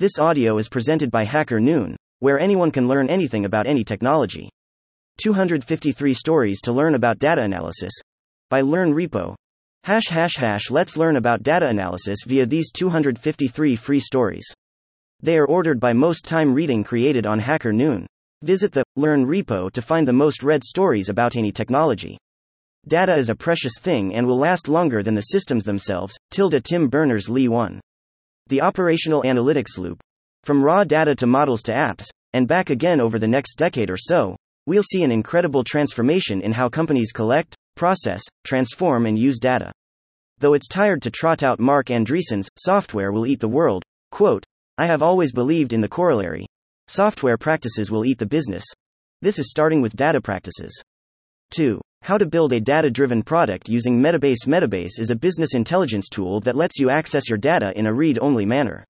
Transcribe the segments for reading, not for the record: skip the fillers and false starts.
This audio is presented by Hacker Noon, where anyone can learn anything about any technology. 253 Stories to Learn About Data Analysis by Learn Repo. Let's learn about data analysis via these 253 free stories. They are ordered by most time reading created on Hacker Noon. Visit the Learn Repo to find the most read stories about any technology. Data is a precious thing and will last longer than the systems themselves. Tim Berners-Lee 1. The operational analytics loop. From raw data to models to apps, and back again over the next decade or so, we'll see an incredible transformation in how companies collect, process, transform and use data. Though it's tired to trot out Mark Andreessen's, software will eat the world, quote, I have always believed in the corollary, software practices will eat the business. This is starting with data practices. 2. How to build a data-driven product using Metabase. Metabase is a business intelligence tool that lets you access your data in a read-only manner.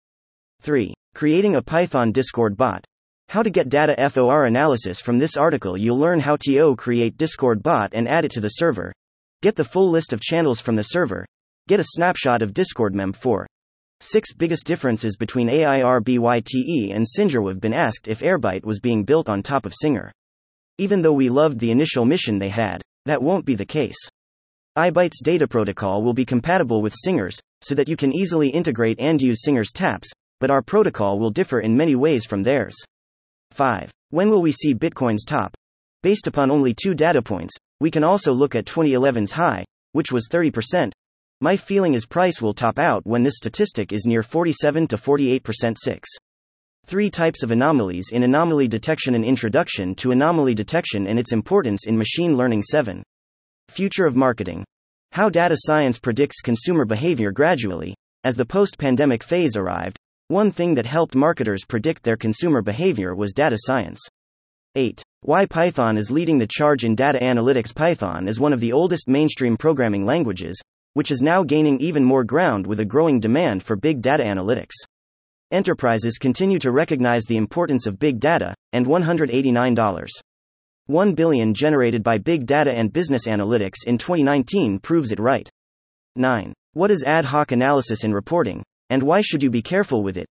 3. Creating a Python Discord bot. How to get data for analysis. From this article you'll learn how to create Discord bot and add it to the server. Get the full list of channels from the server. Get a snapshot of Discord mem. 4. 6 biggest differences between Airbyte and Singer. We've been asked if Airbyte was being built on top of Singer. Even though we loved the initial mission they had, that won't be the case. Airbyte's data protocol will be compatible with Singer's, so that you can easily integrate and use Singer's taps, but our protocol will differ in many ways from theirs. 5. When will we see Bitcoin's top? Based upon only 2 data points, we can also look at 2011's high, which was 30%. My feeling is price will top out when this statistic is near 47 to 48%. 6. 3 types of anomalies in anomaly detection. An introduction to anomaly detection and its importance in machine learning. 7. Future of marketing. How data science predicts consumer behavior. Gradually, as the post-pandemic phase arrived, one thing that helped marketers predict their consumer behavior was data science. 8. Why Python is leading the charge in data analytics. Python is one of the oldest mainstream programming languages, which is now gaining even more ground with a growing demand for big data analytics. Enterprises continue to recognize the importance of big data, and $189.1 billion generated by big data and business analytics in 2019 proves it right. 9. What is ad hoc analysis and reporting, and why should you be careful with it?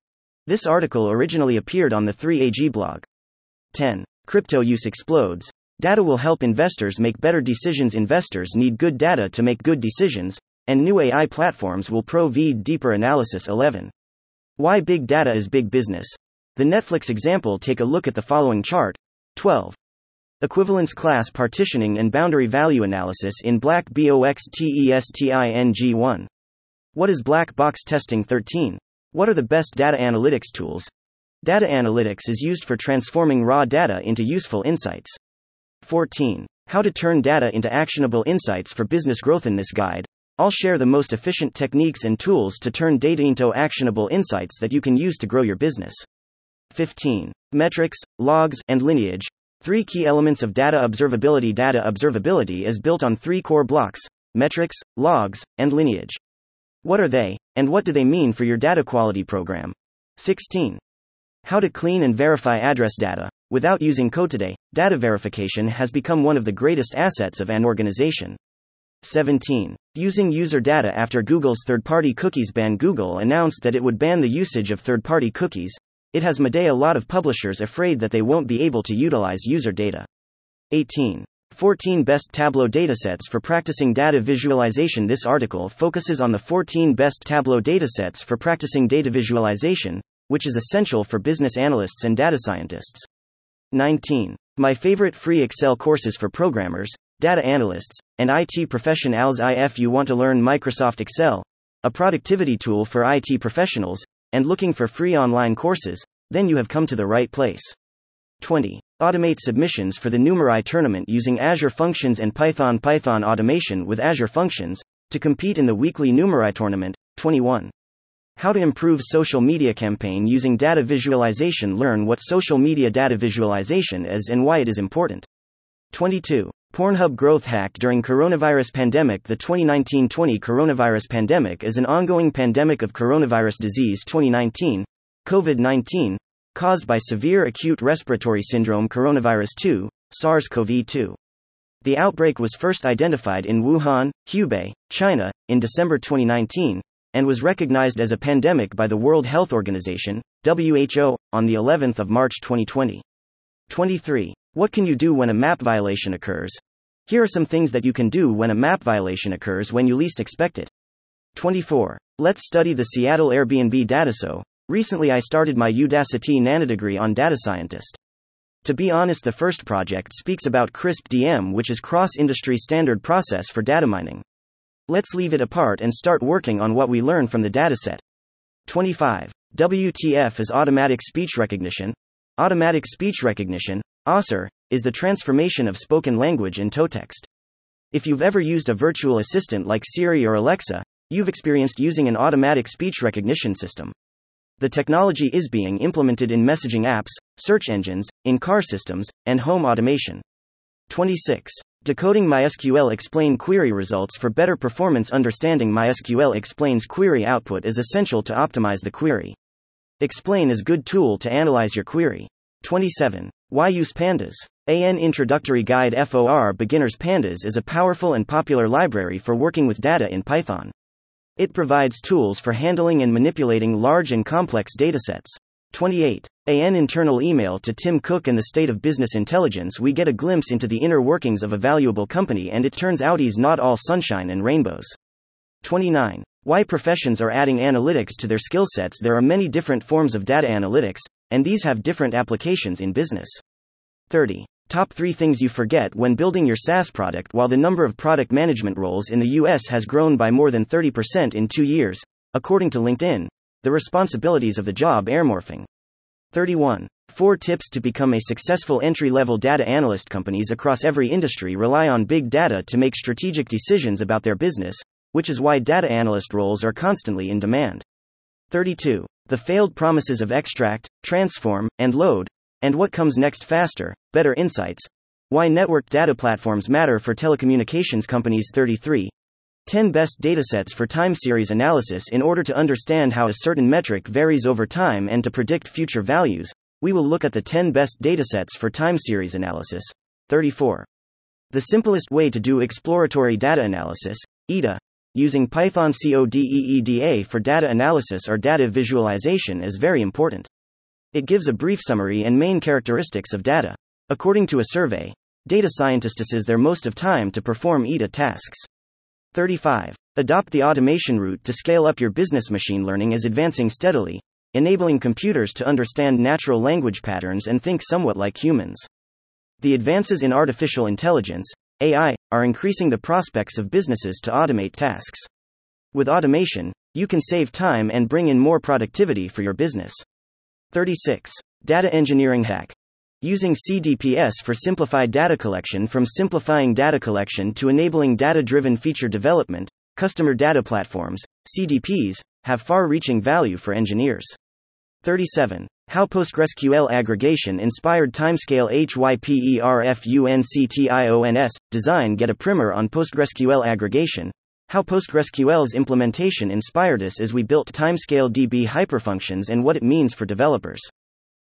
This article originally appeared on the 3AG blog. 10. Crypto use explodes. Data will help investors make better decisions. Investors need good data to make good decisions, and new AI platforms will provide deeper analysis. 11. Why big data is big business. The Netflix example. Take a look at the following chart. 12. Equivalence class partitioning and boundary value analysis in black box testing. 1. What is black box testing? 13. What are the best data analytics tools? Data analytics is used for transforming raw data into useful insights. 14. How to turn data into actionable insights for business growth. In this guide, I'll share the most efficient techniques and tools to turn data into actionable insights that you can use to grow your business. 15. Metrics, logs, and lineage. 3 key elements of data observability. Data observability is built on 3 core blocks: metrics, logs, and lineage. What are they, and what do they mean for your data quality program? 16. How to clean and verify address data without using code. Today, data verification has become one of the greatest assets of an organization. 17. Using user data. After Google's third-party cookies ban, Google announced that it would ban the usage of third-party cookies. It has made a lot of publishers afraid that they won't be able to utilize user data. 18. 14 best Tableau datasets for practicing data visualization. This article focuses on the 14 best Tableau datasets for practicing data visualization, which is essential for business analysts and data scientists. 19. My favorite free Excel courses for programmers, data analysts, and IT professionals. If you want to learn Microsoft Excel, a productivity tool for IT professionals, and looking for free online courses, then you have come to the right place. 20. Automate submissions for the Numerai tournament using Azure Functions and Python. Python automation with Azure Functions to compete in the weekly Numerai tournament. 21. How to improve social media campaign using data visualization. Learn what social media data visualization is and why it is important. 22. Pornhub growth hack during coronavirus pandemic. The 2019-20 coronavirus pandemic is an ongoing pandemic of coronavirus disease 2019, COVID-19, caused by severe acute respiratory syndrome coronavirus 2, SARS-CoV-2. The outbreak was first identified in Wuhan, Hubei, China, in December 2019, and was recognized as a pandemic by the World Health Organization, WHO, on the 11th of March 2020. 23. What can you do when a MAP violation occurs? Here are some things that you can do when a MAP violation occurs when you least expect it. 24. Let's study the Seattle Airbnb data. So, recently I started my Udacity nanodegree on data scientist. To be honest, the first project speaks about CRISP-DM, which is cross-industry standard process for data mining. Let's leave it apart and start working on what we learn from the dataset. 25. WTF is automatic speech recognition. Automatic speech recognition, ASR, is the transformation of spoken language into text. If you've ever used a virtual assistant like Siri or Alexa, you've experienced using an automatic speech recognition system. The technology is being implemented in messaging apps, search engines, in-car systems, and home automation. 26. Decoding MySQL Explain query results for better performance. Understanding MySQL Explain's query output is essential to optimize the query. Explain is a good tool to analyze your query. 27. Why use Pandas? An introductory guide for beginners. Pandas is a powerful and popular library for working with data in Python. It provides tools for handling and manipulating large and complex datasets. 28. An internal email to Tim Cook and the state of business intelligence. We get a glimpse into the inner workings of a valuable company, and it turns out he's not all sunshine and rainbows. 29. Why professions are adding analytics to their skill sets. There are many different forms of data analytics, and these have different applications in business. 30. Top 3 things you forget when building your SaaS product. While the number of product management roles in the US has grown by more than 30% in 2 years, according to LinkedIn, the responsibilities of the job are morphing. 31. 4 tips to become a successful entry-level data analyst. Companies across every industry rely on big data to make strategic decisions about their business, which is why data analyst roles are constantly in demand. 32. The failed promises of extract, transform, and load, and what comes next. Faster, better insights. Why network data platforms matter for telecommunications companies. 33. 10 best datasets for time series analysis. In order to understand how a certain metric varies over time and to predict future values, we will look at the 10 best datasets for time series analysis. 34. The simplest way to do exploratory data analysis, EDA, using Python code EDA for data analysis or data visualization is very important. It gives a brief summary and main characteristics of data. According to a survey, data scientists use their most of time to perform EDA tasks. 35. Adopt the automation route to scale up your business. Machine learning is advancing steadily, enabling computers to understand natural language patterns and think somewhat like humans. The advances in artificial intelligence, AI, are increasing the prospects of businesses to automate tasks. With automation, you can save time and bring in more productivity for your business. 36. Data engineering hack. Using CDPS for simplified data collection. From simplifying data collection to enabling data-driven feature development, customer data platforms, CDPs, have far-reaching value for engineers. 37. How PostgreSQL aggregation inspired Timescale HyperFunction design. Get a primer on PostgreSQL aggregation, how PostgreSQL's implementation inspired us as we built Timescale DB hyperfunctions, and what it means for developers.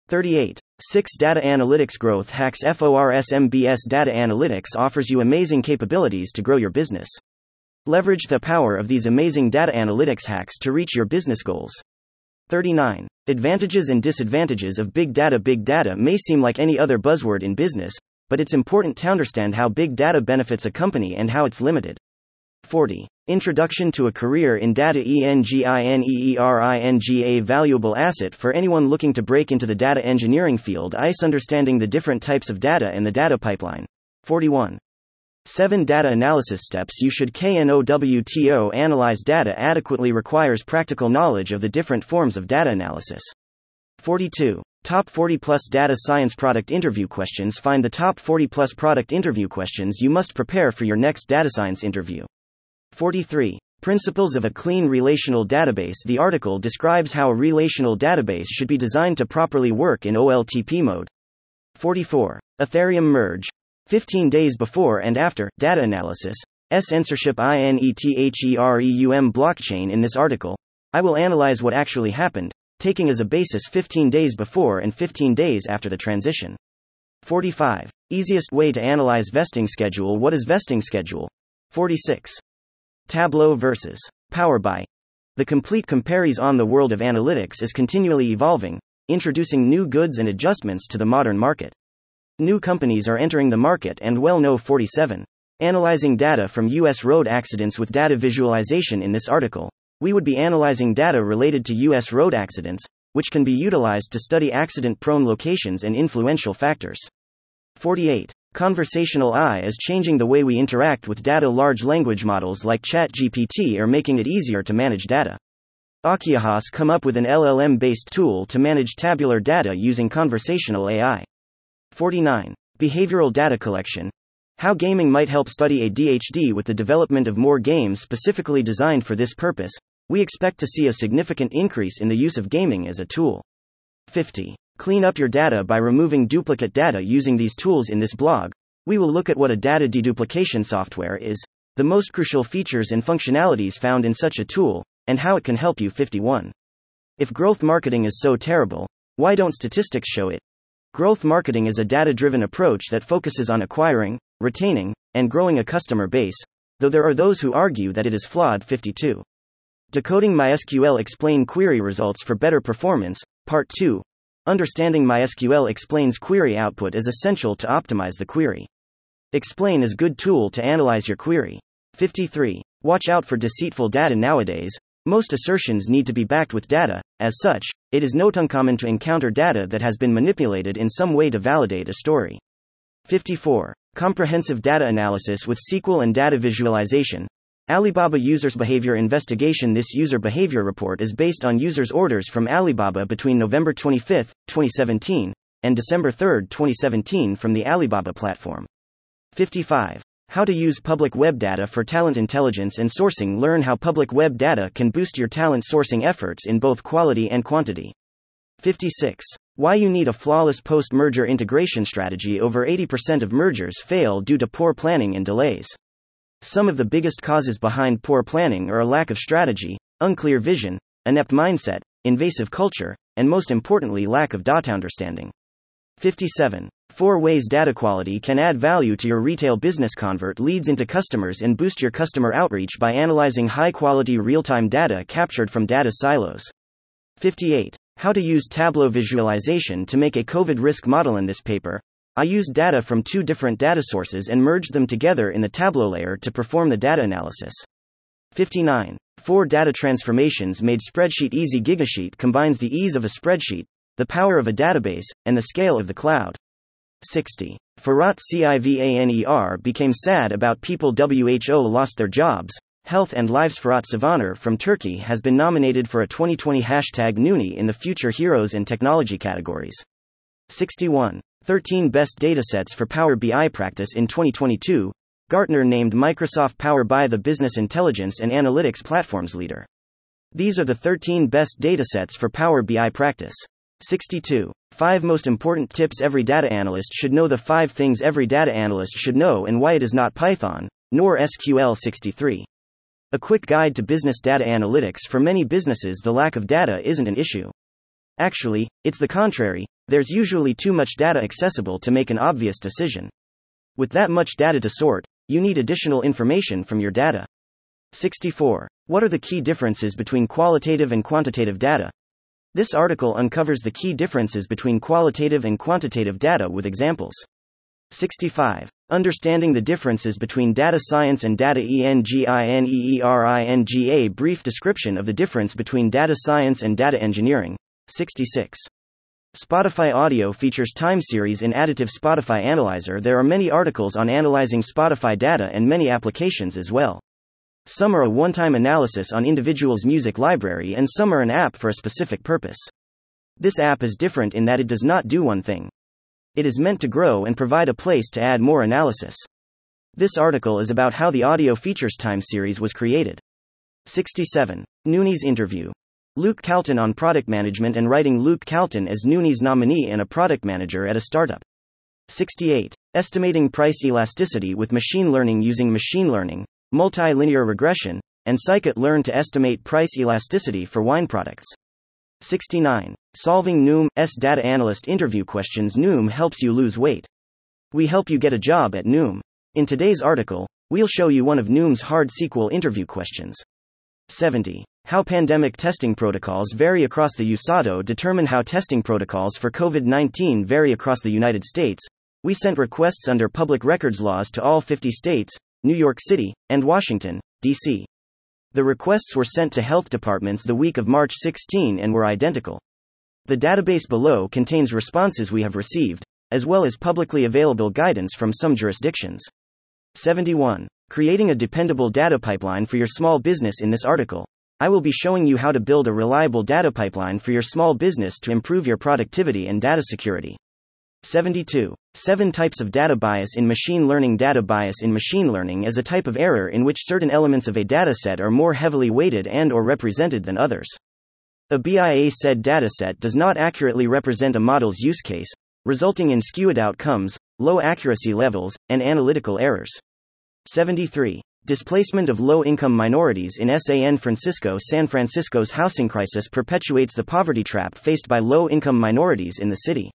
38. 6 Data Analytics Growth Hacks. FORSMBS Data Analytics offers you amazing capabilities to grow your business. Leverage the power of these amazing data analytics hacks to reach your business goals. 39. Advantages and disadvantages of big data. Big data may seem like any other buzzword in business, but it's important to understand how big data benefits a company and how it's limited. 40. Introduction to a Career in Data. NGINEERINGA valuable asset for anyone looking to break into the data engineering field. Understanding the different types of data and the data pipeline. 41. 7 Data analysis steps you should KNOWTO. Analyze data adequately requires practical knowledge of the different forms of data analysis. 42. Top 40 plus data science product interview questions. Find the top 40 plus product interview questions you must prepare for your next data science interview. 43. Principles of a Clean Relational Database. The article describes how a relational database should be designed to properly work in OLTP mode. 44. Ethereum Merge. 15 days before and after data analysis, censorship. INETHEREUM blockchain. In this article, I will analyze what actually happened, taking as a basis 15 days before and 15 days after the transition. 45. Easiest way to analyze vesting schedule. What is vesting schedule? 46. Tableau versus Power BI. The complete comparis on the world of analytics is continually evolving, introducing new goods and adjustments to the modern market. New companies are entering the market and WellKnow 47. Analyzing data from U.S. road accidents with data visualization. In this article, we would be analyzing data related to U.S. road accidents, which can be utilized to study accident-prone locations and influential factors. 48. Conversational AI is changing the way we interact with data. Large language models like ChatGPT are making it easier to manage data. Akia has come up with an LLM-based tool to manage tabular data using conversational AI. 49. Behavioral data collection. How gaming might help study ADHD. With the development of more games specifically designed for this purpose, we expect to see a significant increase in the use of gaming as a tool. 50. Clean up your data by removing duplicate data using these tools. In this blog, we will look at what a data deduplication software is, the most crucial features and functionalities found in such a tool, and how it can help you. 51. If growth marketing is so terrible, why don't statistics show it? Growth marketing is a data-driven approach that focuses on acquiring, retaining, and growing a customer base, though there are those who argue that it is flawed. 52. Decoding MySQL. Explain query results for better performance, Part 2. Understanding MySQL explains query output is essential to optimize the query. Explain is a good tool to analyze your query. 53. Watch out for deceitful data. Nowadays, most assertions need to be backed with data. As such, it is not uncommon to encounter data that has been manipulated in some way to validate a story. 54. Comprehensive data analysis with SQL and data visualization. Alibaba users' behavior investigation. This user behavior report is based on users' orders from Alibaba between November 25, 2017, and December 3, 2017 from the Alibaba platform. 55. How to use public web data for talent intelligence and sourcing. Learn how public web data can boost your talent sourcing efforts in both quality and quantity. 56. Why you need a flawless post-merger integration strategy. Over 80% of mergers fail due to poor planning and delays. Some of the biggest causes behind poor planning are a lack of strategy, unclear vision, inept mindset, invasive culture, and most importantly, lack of data understanding. 57. 4 ways data quality can add value to your retail business. Convert leads into customers and boost your customer outreach by analyzing high-quality real-time data captured from data silos. 58. How to use Tableau visualization to make a COVID risk model. In this paper, I used data from 2 different data sources and merged them together in the Tableau layer to perform the data analysis. 59. 4 data transformations made spreadsheet easy. GigaSheet combines the ease of a spreadsheet, the power of a database, and the scale of the cloud. 60. Farat Civaner became sad about people WHO lost their jobs, health and lives. Farat Civaner from Turkey has been nominated for a 2020 #Nooni in the Future Heroes and Technology categories. 61. 13 Best Datasets for Power BI Practice in 2022, Gartner named Microsoft Power BI the business intelligence and analytics platform's leader. These are the 13 best datasets for Power BI practice. 62. 5 Most Important Tips. Every data analyst should know the 5 things every data analyst should know and why it is not Python, nor SQL. 63. A quick guide to business data analytics. For many businesses, the lack of data isn't an issue. Actually, it's the contrary. There's usually too much data accessible to make an obvious decision. With that much data to sort, you need additional information from your data. 64. What are the key differences between qualitative and quantitative data? This article uncovers the key differences between qualitative and quantitative data with examples. 65. Understanding the differences between data science and data engineering. A brief description of the difference between data science and data engineering. 66. Spotify audio features time series in additive Spotify analyzer. There are many articles on analyzing Spotify data and many applications as well. Some are a one-time analysis on individuals' music library, and some are an app for a specific purpose. This app is different in that it does not do one thing. It is meant to grow and provide a place to add more analysis. This article is about how the audio features time series was created. 67. Nooni's interview. Luke Calton on product management and writing. Luke Calton as Nooni's nominee and a product manager at a startup. 68. Estimating price elasticity with machine learning. Using machine learning, multilinear regression, and scikit-learn to estimate price elasticity for wine products. 69. Solving Noom's data analyst interview questions. Noom helps you lose weight. We help you get a job at Noom. In today's article, we'll show you one of Noom's hard SQL interview questions. 70. How pandemic testing protocols vary across the USADO. Determine how testing protocols for COVID-19 vary across the United States. We sent requests under public records laws to all 50 states, New York City, and Washington, D.C. The requests were sent to health departments the week of March 16 and were identical. The database below contains responses we have received, as well as publicly available guidance from some jurisdictions. 71. Creating a dependable data pipeline for your small business. In this article, I will be showing you how to build a reliable data pipeline for your small business to improve your productivity and data security. 72. 7 types of data bias in machine learning. Data bias in machine learning is a type of error in which certain elements of a dataset are more heavily weighted and/or represented than others. A BIA said dataset does not accurately represent a model's use case, resulting in skewed outcomes, low accuracy levels, and analytical errors. 73. Displacement of low-income minorities in San Francisco. San Francisco's housing crisis perpetuates the poverty trap faced by low-income minorities in the city.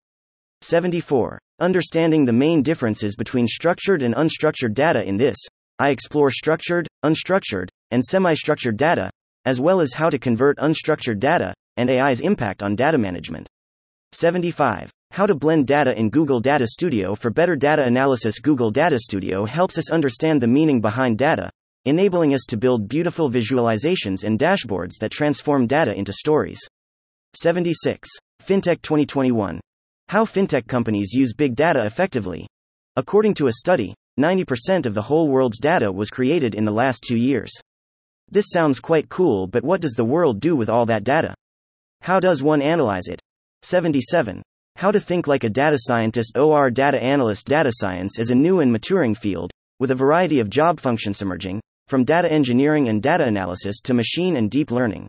74. Understanding the main differences between structured and unstructured data. In this, I explore structured, unstructured, and semi-structured data, as well as how to convert unstructured data, and AI's impact on data management. 75. How to blend data in Google Data Studio for better data analysis. Google Data Studio helps us understand the meaning behind data, enabling us to build beautiful visualizations and dashboards that transform data into stories. 76. FinTech 2021. How fintech companies use big data effectively. According to a study, 90% of the whole world's data was created in the last 2 years. This sounds quite cool, but what does the world do with all that data? How does one analyze it? 77. How to think like a data scientist or data analyst. Data science is a new and maturing field, with a variety of job functions emerging, from data engineering and data analysis to machine and deep learning.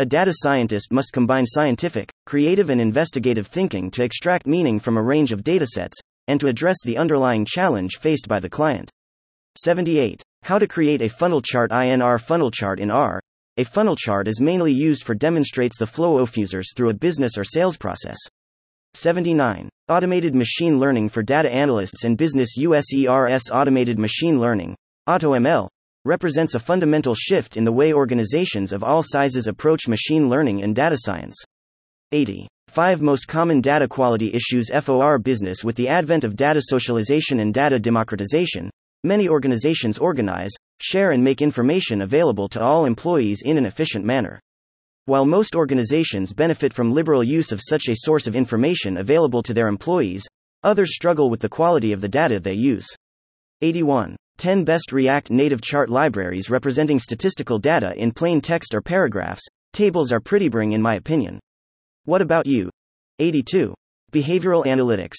A data scientist must combine scientific, creative, and investigative thinking to extract meaning from a range of datasets, and to address the underlying challenge faced by the client. 78. How to create a funnel chart. Funnel chart in R. A funnel chart is mainly used for demonstrates the flow of users through a business or sales process. 79. Automated machine learning for data analysts and business users. Automated machine learning, AutoML, represents a fundamental shift in the way organizations of all sizes approach machine learning and data science. 80. 5 most common data quality issues for business. With the advent of data socialization and data democratization, many organizations organize, share, and make information available to all employees in an efficient manner. While most organizations benefit from liberal use of such a source of information available to their employees, others struggle with the quality of the data they use. 81. 10 best React Native chart libraries representing statistical data in plain text or paragraphs. Tables are pretty boring in my opinion. What about you? 82. Behavioral analytics.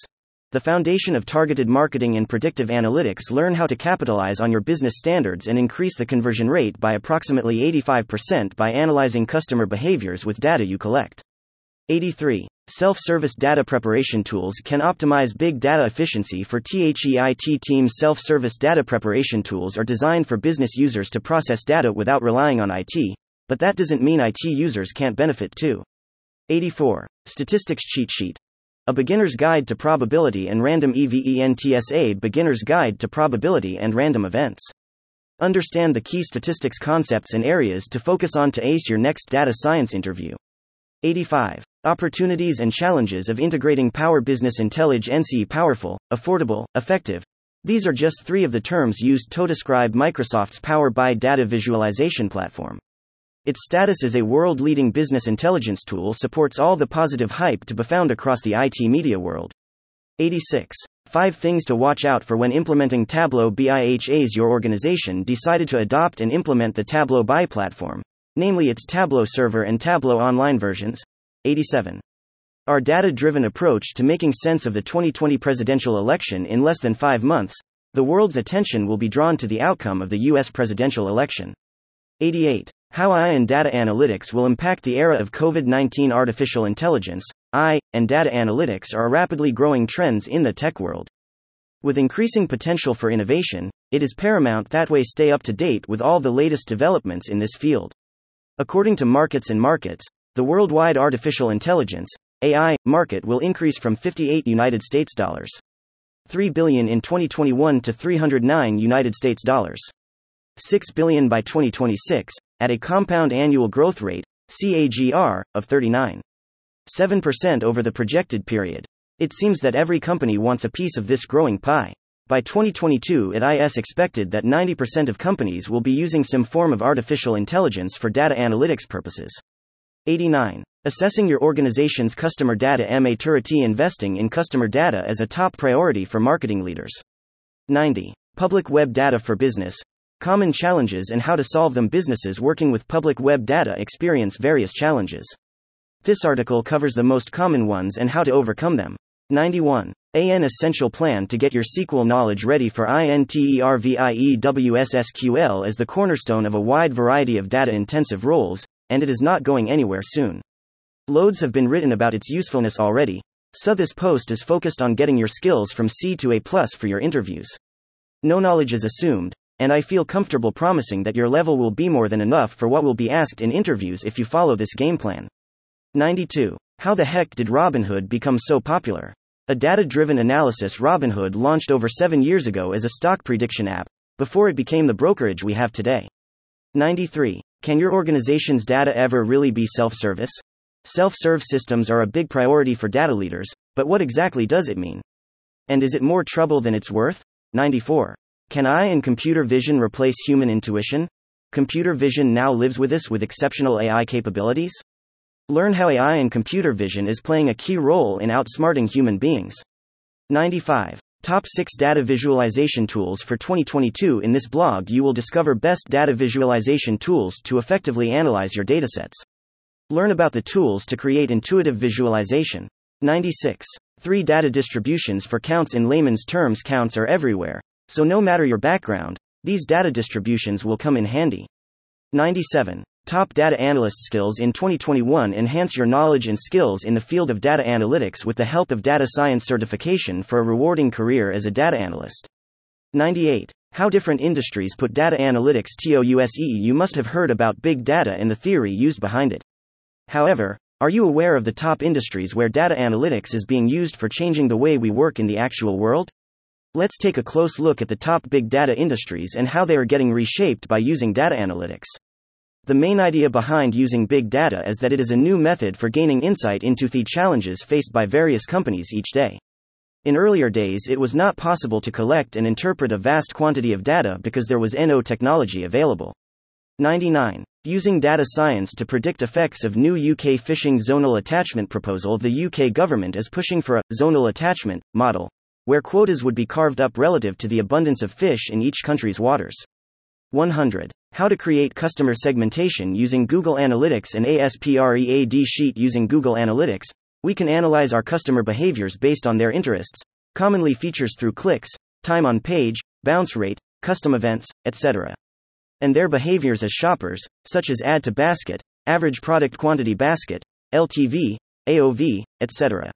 The foundation of targeted marketing and predictive analytics. Learn how to capitalize on your business standards and increase the conversion rate by approximately 85% by analyzing customer behaviors with data you collect. 83. Self-service data preparation tools can optimize big data efficiency for THEIT teams. Self-service data preparation tools are designed for business users to process data without relying on IT, but that doesn't mean IT users can't benefit too. 84. Statistics cheat sheet. A beginner's guide to probability and random events. A beginner's guide to probability and random events. Understand the key statistics concepts and areas to focus on to ace your next data science interview. 85. Opportunities and challenges of integrating Power Business Intelligence. Powerful, affordable, effective. These are just 3 of the terms used to describe Microsoft's Power BI data visualization platform. Its status as a world-leading business intelligence tool supports all the positive hype to be found across the IT media world. 86. 5 things to watch out for when implementing Tableau BI. Has your organization decided to adopt and implement the Tableau BI platform, namely its Tableau server and Tableau online versions? 87. Our data-driven approach to making sense of the 2020 presidential election. In less than 5 months, the world's attention will be drawn to the outcome of the U.S. presidential election. 88. How AI and data analytics will impact the era of COVID-19. Artificial intelligence, AI, and data analytics are rapidly growing trends in the tech world. With increasing potential for innovation, it is paramount that we stay up to date with all the latest developments in this field. According to Markets and Markets, the worldwide artificial intelligence, AI, market will increase from $58 (US$3 billion in 2021 to $309 (US$309 billion. billion by 2026, at a compound annual growth rate, CAGR, of 39.7% over the projected period. It seems that every company wants a piece of this growing pie. By 2022, it is expected that 90% of companies will be using some form of artificial intelligence for data analytics purposes. 89. Assessing your organization's customer data. Maturity. Investing in customer data is a top priority for marketing leaders. 90. Public web data for business. Common challenges and how to solve them. Businesses working with public web data experience various challenges. This article covers the most common ones and how to overcome them. 91. An essential plan to get your SQL knowledge ready for interviews. SQL is the cornerstone of a wide variety of data-intensive roles, and it is not going anywhere soon. Loads have been written about its usefulness already, so this post is focused on getting your skills from C to A+ for your interviews. No knowledge is assumed, and I feel comfortable promising that your level will be more than enough for what will be asked in interviews if you follow this game plan. 92. How the heck did Robinhood become so popular? A data-driven analysis. Robinhood launched over 7 years ago as a stock prediction app, before it became the brokerage we have today. 93. Can your organization's data ever really be self-service? Self-serve systems are a big priority for data leaders, but what exactly does it mean? And is it more trouble than it's worth? 94. Can AI and computer vision replace human intuition? Computer vision now lives with us with exceptional AI capabilities. Learn how AI and computer vision is playing a key role in outsmarting human beings. 95. Top 6 data visualization tools for 2022. In this blog, you will discover best data visualization tools to effectively analyze your datasets. Learn about the tools to create intuitive visualization. 96. 3 data distributions for counts. In layman's terms, counts are everywhere, so no matter your background, these data distributions will come in handy. 97. Top data analyst skills in 2021. Enhance your knowledge and skills in the field of data analytics with the help of data science certification for a rewarding career as a data analyst. 98. How different industries put data analytics to use. You must have heard about big data and the theory used behind it. However, are you aware of the top industries where data analytics is being used for changing the way we work in the actual world? Let's take a close look at the top big data industries and how they are getting reshaped by using data analytics. The main idea behind using big data is that it is a new method for gaining insight into the challenges faced by various companies each day. In earlier days, it was not possible to collect and interpret a vast quantity of data because there was no technology available. 99. Using data science to predict effects of new UK phishing zonal attachment proposal. The UK government is pushing for a zonal attachment model, where quotas would be carved up relative to the abundance of fish in each country's waters. 100. How to create customer segmentation using Google Analytics and ASPREAD sheet. Using Google Analytics, we can analyze our customer behaviors based on their interests, commonly features through clicks, time on page, bounce rate, custom events, etc., and their behaviors as shoppers, such as add to basket, average product quantity basket, LTV, AOV, etc.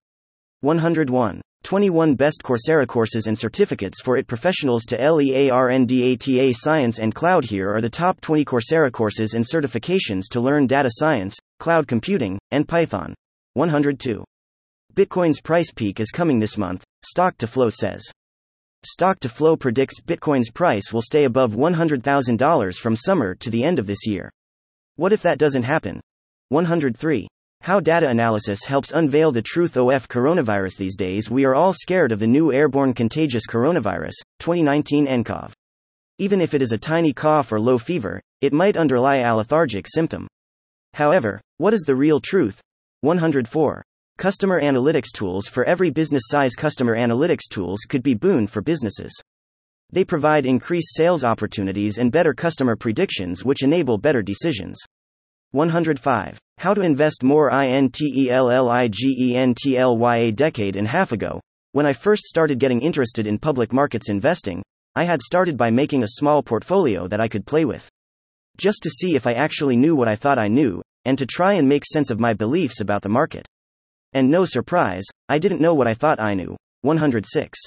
101. 21 Best Coursera Courses and Certificates for IT Professionals to Learn Data Science and Cloud. Here are the top 20 Coursera courses and certifications to learn data science, cloud computing, and Python. 102. Bitcoin's price peak is coming this month, Stock to Flow says. Stock to Flow predicts Bitcoin's price will stay above $100,000 from summer to the end of this year. What if that doesn't happen? 103. How data analysis helps unveil the truth of coronavirus. These days we are all scared of the new airborne contagious coronavirus, 2019 nCoV. Even if it is a tiny cough or low fever, it might underlie a lethargic symptom. However, what is the real truth? 104. Customer analytics tools for every business size. Customer analytics tools could be a boon for businesses. They provide increased sales opportunities and better customer predictions, which enable better decisions. 105. How to invest more. Intelligently. A decade and a half ago, when I first started getting interested in public markets investing, I had started by making a small portfolio that I could play with, just to see if I actually knew what I thought I knew, and to try and make sense of my beliefs about the market. And no surprise, I didn't know what I thought I knew. 106.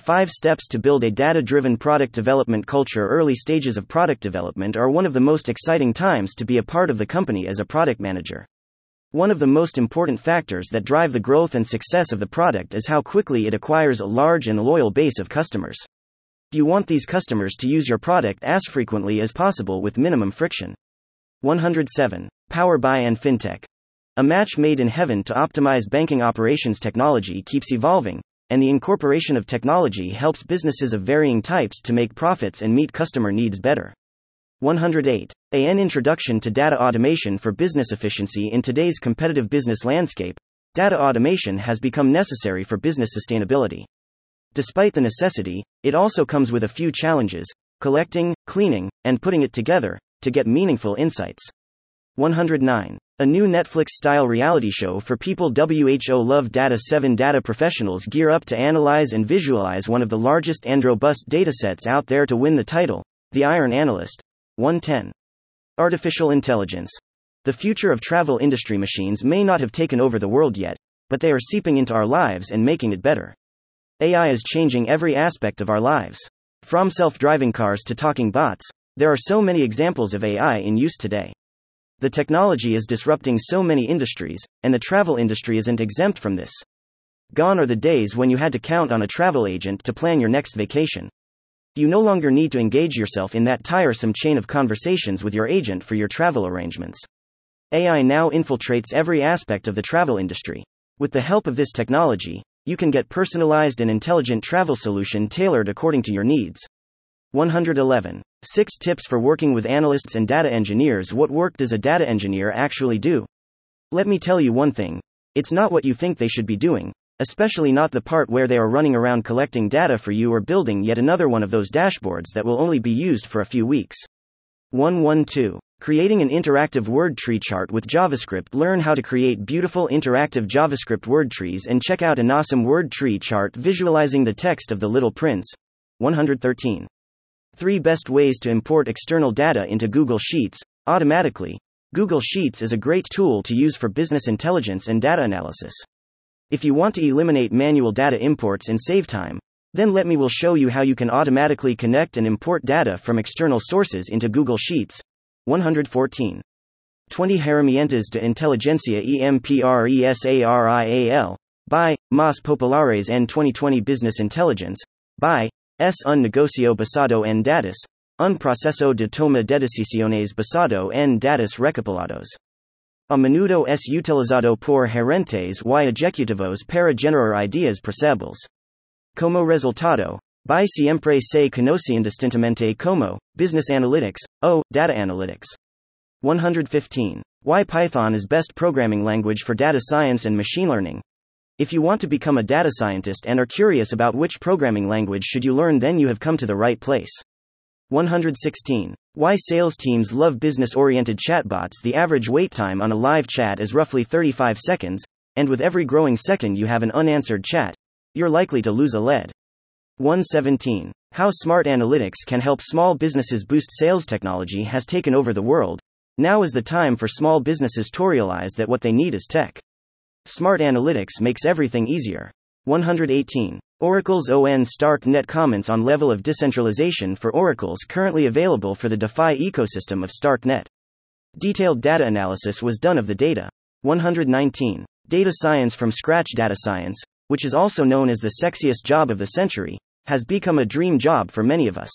5 steps to build a data-driven product development culture. Early stages of product development are one of the most exciting times to be a part of the company as a product manager. One of the most important factors that drive the growth and success of the product is how quickly it acquires a large and loyal base of customers. You want these customers to use your product as frequently as possible with minimum friction. 107. Power BI and FinTech. A match made in heaven to optimize banking operations. Technology keeps evolving, and the incorporation of technology helps businesses of varying types to make profits and meet customer needs better. 108. An introduction to data automation for business efficiency. In today's competitive business landscape, data automation has become necessary for business sustainability. Despite the necessity, it also comes with a few challenges: collecting, cleaning, and putting it together to get meaningful insights. 109. A new Netflix-style reality show for people. WHO Love Data. 7 Data professionals gear up to analyze and visualize one of the largest and robust datasets out there to win the title, The Iron Analyst. 110. Artificial intelligence. The future of travel industry. Machines may not have taken over the world yet, but they are seeping into our lives and making it better. AI is changing every aspect of our lives. From self-driving cars to talking bots, there are so many examples of AI in use today. The technology is disrupting so many industries, and the travel industry isn't exempt from this. Gone are the days when you had to count on a travel agent to plan your next vacation. You no longer need to engage yourself in that tiresome chain of conversations with your agent for your travel arrangements. AI now infiltrates every aspect of the travel industry. With the help of this technology, you can get personalized and intelligent travel solution tailored according to your needs. 111. 6 tips for working with analysts and data engineers. What work does a data engineer actually do? Let me tell you one thing: it's not what you think they should be doing, especially not the part where they are running around collecting data for you or building yet another one of those dashboards that will only be used for a few weeks. 112. Creating an interactive word tree chart with JavaScript. Learn how to create beautiful interactive JavaScript word trees and check out an awesome word tree chart visualizing the text of The Little Prince. 113. 3 best ways to import external data into Google Sheets automatically. Google Sheets is a great tool to use for business intelligence and data analysis. If you want to eliminate manual data imports and save time, then let me will show you how you can automatically connect and import data from external sources into Google Sheets. 114. 20 herramientas de inteligencia empresarial, by Más Populares en 2020. Business Intelligence, by S. Un negocio basado en datos, un proceso de toma de decisiones basado en datos recopilados. A menudo es utilizado por gerentes y ejecutivos para generar ideas presables. Como resultado, by siempre se conocen distintamente como Business Analytics o Data Analytics. 115. Why Python is best programming language for data science and machine learning. If you want to become a data scientist and are curious about which programming language should you learn, then you have come to the right place. 116. Why sales teams love business-oriented chatbots. The average wait time on a live chat is roughly 35 seconds, and with every growing second you have an unanswered chat, you're likely to lose a lead. 117. How smart analytics can help small businesses boost sales. Technology has taken over the world. Now is the time for small businesses to realize that what they need is tech. Smart analytics makes everything easier. 118. Oracle's ON Starknet comments on level of decentralization for oracles currently available for the DeFi ecosystem of Starknet. Detailed data analysis was done of the data. 119. Data science from scratch. Data science, which is also known as the sexiest job of the century, has become a dream job for many of us.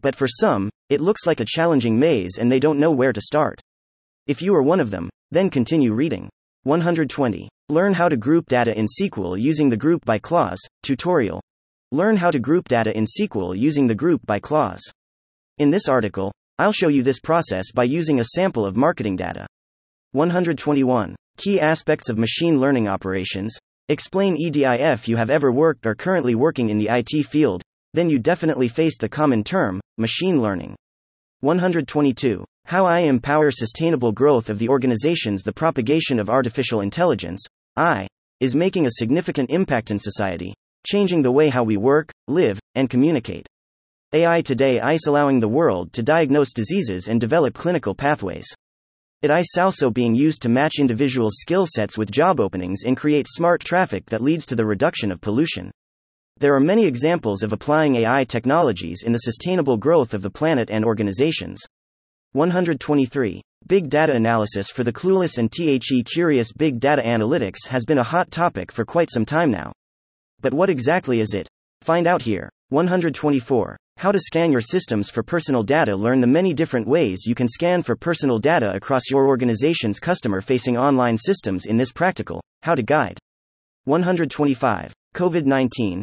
But for some, it looks like a challenging maze and they don't know where to start. If you are one of them, then continue reading. 120. Learn how to group data in SQL using the group by clause tutorial. Learn how to group data in SQL using the group by clause. In this article, I'll show you this process by using a sample of marketing data. 121. Key aspects of machine learning operations. Explain EDA. If you have ever worked or currently working in the IT field, then you definitely face the common term, machine learning. 122. How I empower sustainable growth of the organizations. The propagation of artificial intelligence, AI, is making a significant impact in society, changing the way how we work, live, and communicate. AI today is allowing the world to diagnose diseases and develop clinical pathways. It is also being used to match individuals' skill sets with job openings and create smart traffic that leads to the reduction of pollution. There are many examples of applying AI technologies in the sustainable growth of the planet and organizations. 123. Big data analysis for the clueless and the curious. Big data analytics has been a hot topic for quite some time now. But what exactly is it? Find out here. 124. How to scan your systems for personal data. Learn the many different ways you can scan for personal data across your organization's customer-facing online systems in this practical How to Guide. 125. COVID-19.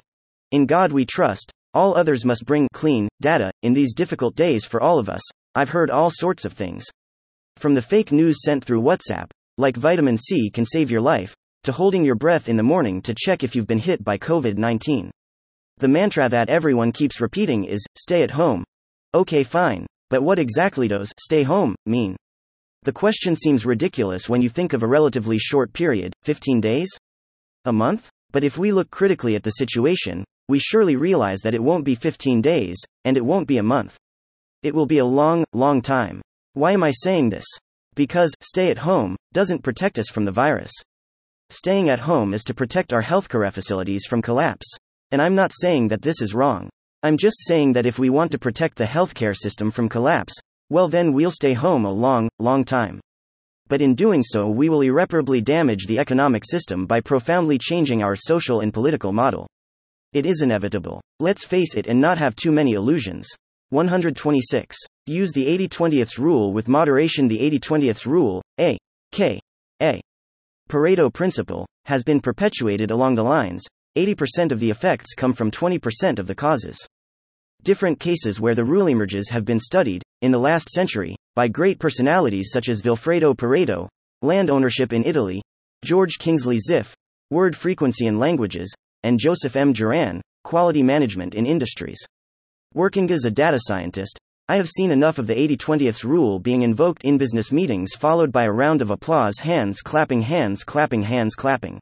In God we trust, all others must bring clean data in these difficult days for all of us. I've heard all sorts of things. From the fake news sent through WhatsApp, like vitamin C can save your life, to holding your breath in the morning to check if you've been hit by COVID-19. The mantra that everyone keeps repeating is, stay at home. Okay, fine, but what exactly does stay home mean? The question seems ridiculous when you think of a relatively short period, 15 days? A month? But if we look critically at the situation, we surely realize that it won't be 15 days, and it won't be a month. It will be a long, long time. Why am I saying this? Because stay at home doesn't protect us from the virus. Staying at home is to protect our healthcare facilities from collapse. And I'm not saying that this is wrong. I'm just saying that if we want to protect the healthcare system from collapse, well then we'll stay home a long, long time. But in doing so we will irreparably damage the economic system by profoundly changing our social and political model. It is inevitable. Let's face it and not have too many illusions. 126. Use the 80/20th rule with moderation. The 80/20th rule, a.k.a. Pareto principle, has been perpetuated along the lines, 80% of the effects come from 20% of the causes. Different cases where the rule emerges have been studied, in the last century, by great personalities such as Vilfredo Pareto, land ownership in Italy, George Kingsley Zipf, word frequency in languages, and Joseph M. Duran, quality management in industries. Working as a data scientist, I have seen enough of the 80/20th rule being invoked in business meetings followed by a round of applause, hands clapping, hands clapping, hands clapping.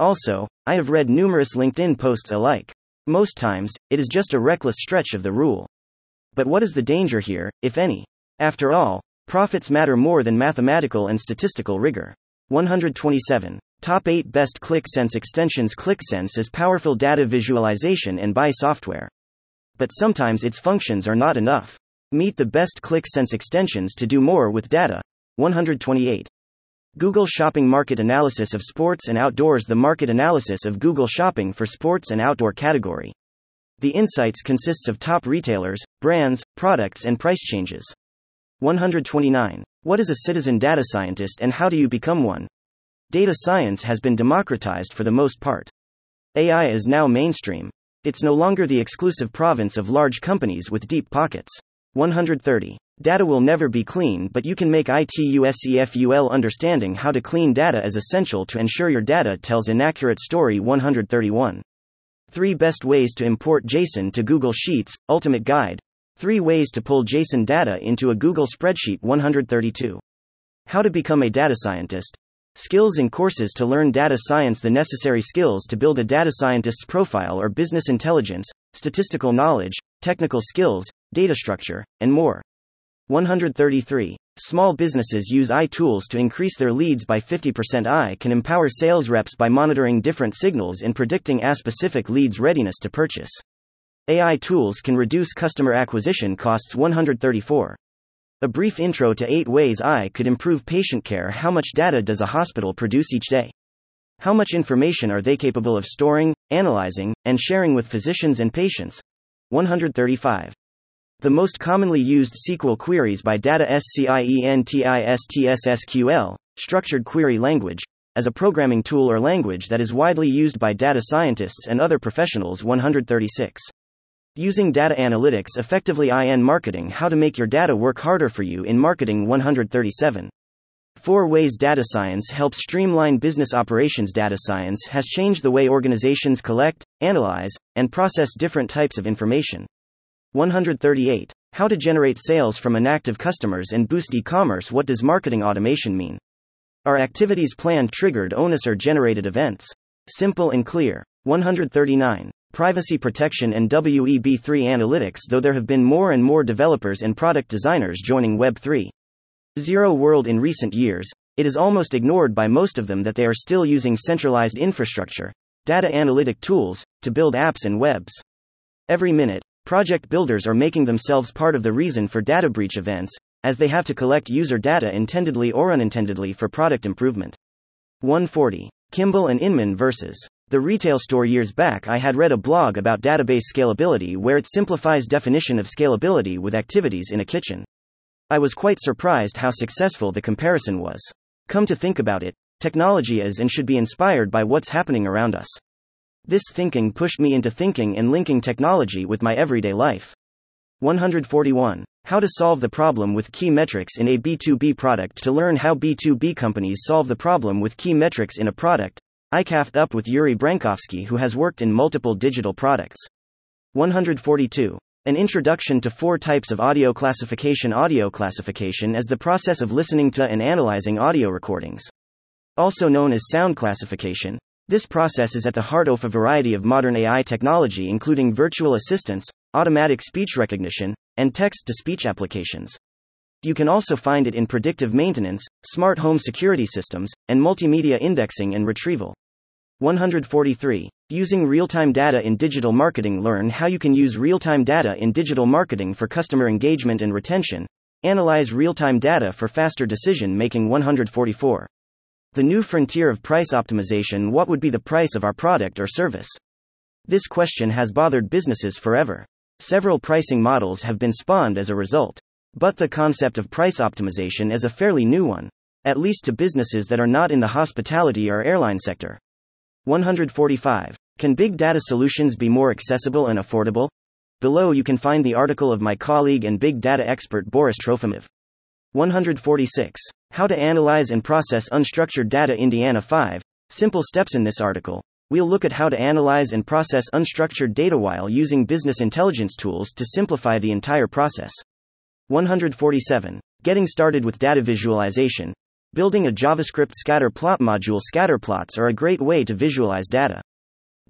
Also, I have read numerous LinkedIn posts alike. Most times, it is just a reckless stretch of the rule. But what is the danger here, if any? After all, profits matter more than mathematical and statistical rigor. 127. Top 8 Best QlikSense Extensions. QlikSense is powerful data visualization and BI software. But sometimes its functions are not enough. Meet the best QlikSense extensions to do more with data. 128. Google Shopping Market Analysis of Sports and Outdoors. The market analysis of Google Shopping for sports and outdoor category. The insights consists of top retailers, brands, products and price changes. 129. What is a citizen data scientist and how do you become one? Data science has been democratized for the most part. AI is now mainstream. It's no longer the exclusive province of large companies with deep pockets. 130. Data will never be clean, but you can make it useful. Understanding how to clean data is essential to ensure your data tells an accurate story. 131. 3 Best Ways to Import JSON to Google Sheets, Ultimate Guide. 3 Ways to Pull JSON Data into a Google Spreadsheet. 132. How to Become a Data Scientist. Skills and Courses to Learn Data Science. The necessary skills to build a data scientist's profile are business intelligence, statistical knowledge, technical skills, data structure, and more. 133. Small businesses use AI tools to increase their leads by 50%. AI can empower sales reps by monitoring different signals and predicting specific leads' readiness to purchase. AI tools can reduce customer acquisition costs. 134. A brief intro to 8 ways AI could improve patient care. How much data does a hospital produce each day? How much information are they capable of storing, analyzing, and sharing with physicians and patients? 135. The most commonly used SQL queries by data scientists is SQL, structured query language, as a programming tool or language that is widely used by data scientists and other professionals. 136. Using data analytics effectively in marketing. How to make your data work harder for you in marketing. 137. 4 Ways Data Science Helps Streamline Business Operations. Data science has changed the way organizations collect, analyze, and process different types of information. 138. How to generate sales from inactive customers and boost e-commerce. What does marketing automation mean? Are activities planned, triggered, onus, or generated events? Simple and clear. 139. Privacy protection and Web3 analytics. Though there have been more and more developers and product designers joining Web3.0 world in recent years, it is almost ignored by most of them that they are still using centralized infrastructure, data analytic tools, to build apps and webs. Every minute, project builders are making themselves part of the reason for data breach events, as they have to collect user data intendedly or unintendedly for product improvement. 140. Kimball and Inman versus The retail store years back I had read a blog about database scalability where it simplifies definition of scalability with activities in a kitchen. I was quite surprised how successful the comparison was. Come to think about it, technology is and should be inspired by what's happening around us. This thinking pushed me into thinking and linking technology with my everyday life. 141. How to solve the problem with key metrics in a B2B product. To learn how B2B companies solve the problem with key metrics in a product, I cafed up with Yuri Brankovsky, who has worked in multiple digital products. 142. An introduction to four types of audio classification. Audio classification is the process of listening to and analyzing audio recordings, also known as sound classification. This process is at the heart of a variety of modern AI technology, including virtual assistants, automatic speech recognition, and text-to-speech applications. You can also find it in predictive maintenance, smart home security systems, and multimedia indexing and retrieval. 143. Using real-time data in digital marketing. Learn how you can use real-time data in digital marketing for customer engagement and retention. Analyze real-time data for faster decision-making. 144. The new frontier of price optimization. What would be the price of our product or service? This question has bothered businesses forever. Several pricing models have been spawned as a result. But the concept of price optimization is a fairly new one, at least to businesses that are not in the hospitality or airline sector. 145. Can big data solutions be more accessible and affordable? Below you can find the article of my colleague and big data expert Boris Trofimov. 146. How to analyze and process unstructured data. Indiana 5. Simple steps. In this article, we'll look at how to analyze and process unstructured data while using business intelligence tools to simplify the entire process. 147. Getting started with data visualization. Building a JavaScript scatterplot module. Scatterplots are a great way to visualize data.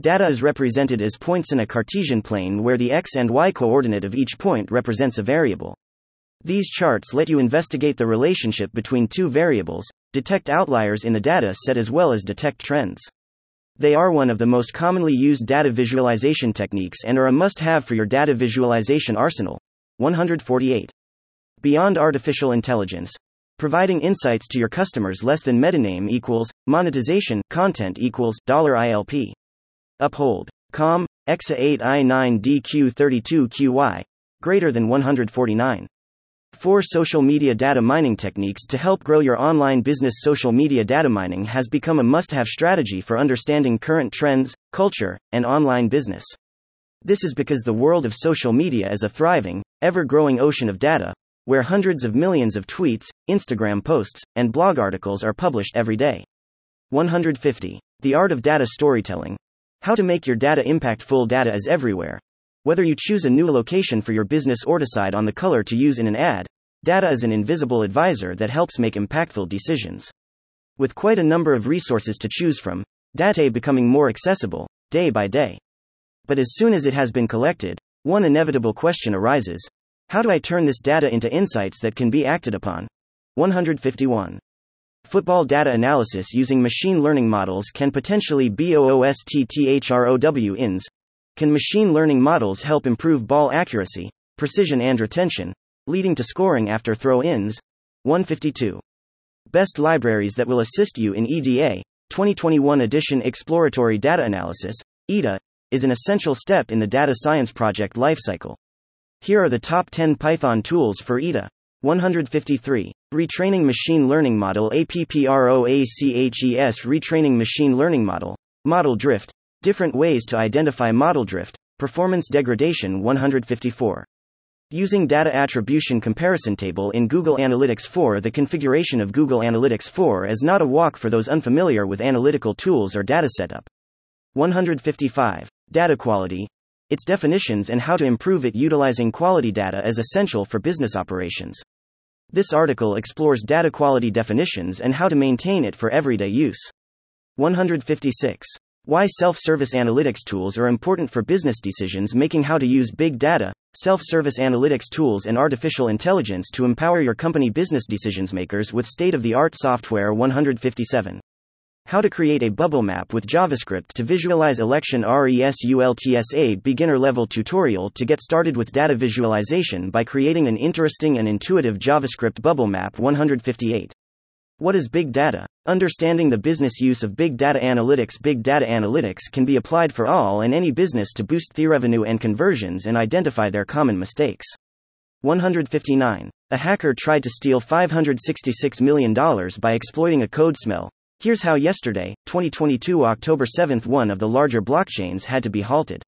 Data is represented as points in a Cartesian plane where the x and y coordinate of each point represents a variable. These charts let you investigate the relationship between two variables, detect outliers in the data set as well as detect trends. They are one of the most commonly used data visualization techniques and are a must-have for your data visualization arsenal. 148. Beyond artificial intelligence, providing insights to your customers. Less than metaname equals monetization, content equals $ILP. Uphold. Com, exa 8i9dq32qy, greater than 149. 4 Social media data mining techniques. To help grow your online business, social media data mining has become a must-have strategy for understanding current trends, culture, and online business. This is because the world of social media is a thriving, ever-growing ocean of data, where hundreds of millions of tweets, Instagram posts, and blog articles are published every day. 150. The art of data storytelling. How to make your data impactful. Data is everywhere. Whether you choose a new location for your business or decide on the color to use in an ad, data is an invisible advisor that helps make impactful decisions. With quite a number of resources to choose from, data becoming more accessible, day by day. But as soon as it has been collected, one inevitable question arises: how do I turn this data into insights that can be acted upon? 151. Football data analysis using machine learning models can potentially boost throw wins. Can machine learning models help improve ball accuracy, precision, and retention, leading to scoring after throw-ins? 152. Best libraries that will assist you in EDA, 2021 edition. Exploratory data analysis, EDA, is an essential step in the data science project lifecycle. Here are the top 10 Python tools for EDA. 153. Retraining machine learning model. APPROACHES. Retraining machine learning model. Model drift. Different ways to identify model drift, performance degradation. 154. Using data attribution comparison table in Google Analytics 4. The configuration of Google Analytics 4 is not a walk for those unfamiliar with analytical tools or data setup. 155. Data quality, its definitions and how to improve it. Utilizing quality data is essential for business operations. This article explores data quality definitions and how to maintain it for everyday use. 156. Why self-service analytics tools are important for business decisions making. How to use big data, self-service analytics tools, and artificial intelligence to empower your company business decisions makers with state-of-the-art software. 157. How to create a bubble map with JavaScript to visualize election results. A beginner-level tutorial to get started with data visualization by creating an interesting and intuitive JavaScript bubble map. 158. What is big data? Understanding the business use of big data analytics. Big data analytics can be applied for all and any business to boost their revenue and conversions and identify their common mistakes. 159. A hacker tried to steal $566 million by exploiting a code smell. Here's how. Yesterday, 2022 October 7, one of the larger blockchains had to be halted.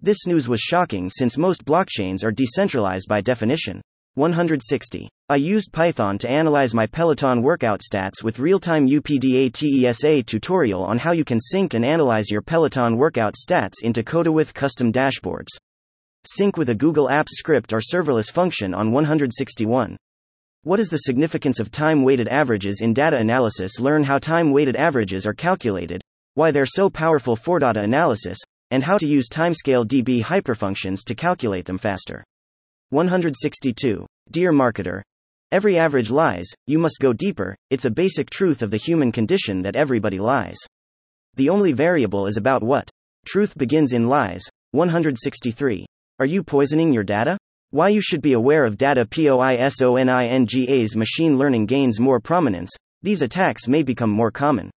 This news was shocking since most blockchains are decentralized by definition. 160. I used Python to analyze my Peloton workout stats with real-time UPDATESA tutorial on how you can sync and analyze your Peloton workout stats into Coda with custom dashboards. Sync with a Google Apps script or serverless function on 161. What is the significance of time-weighted averages in data analysis? Learn how time-weighted averages are calculated, why they're so powerful for data analysis, and how to use Timescale DB hyperfunctions to calculate them faster. 162. Dear marketer, every average lies, you must go deeper. It's a basic truth of the human condition that everybody lies. The only variable is about what truth begins in lies. 163. Are you poisoning your data? Why you should be aware of data poisoning. Machine learning gains more prominence, these attacks may become more common.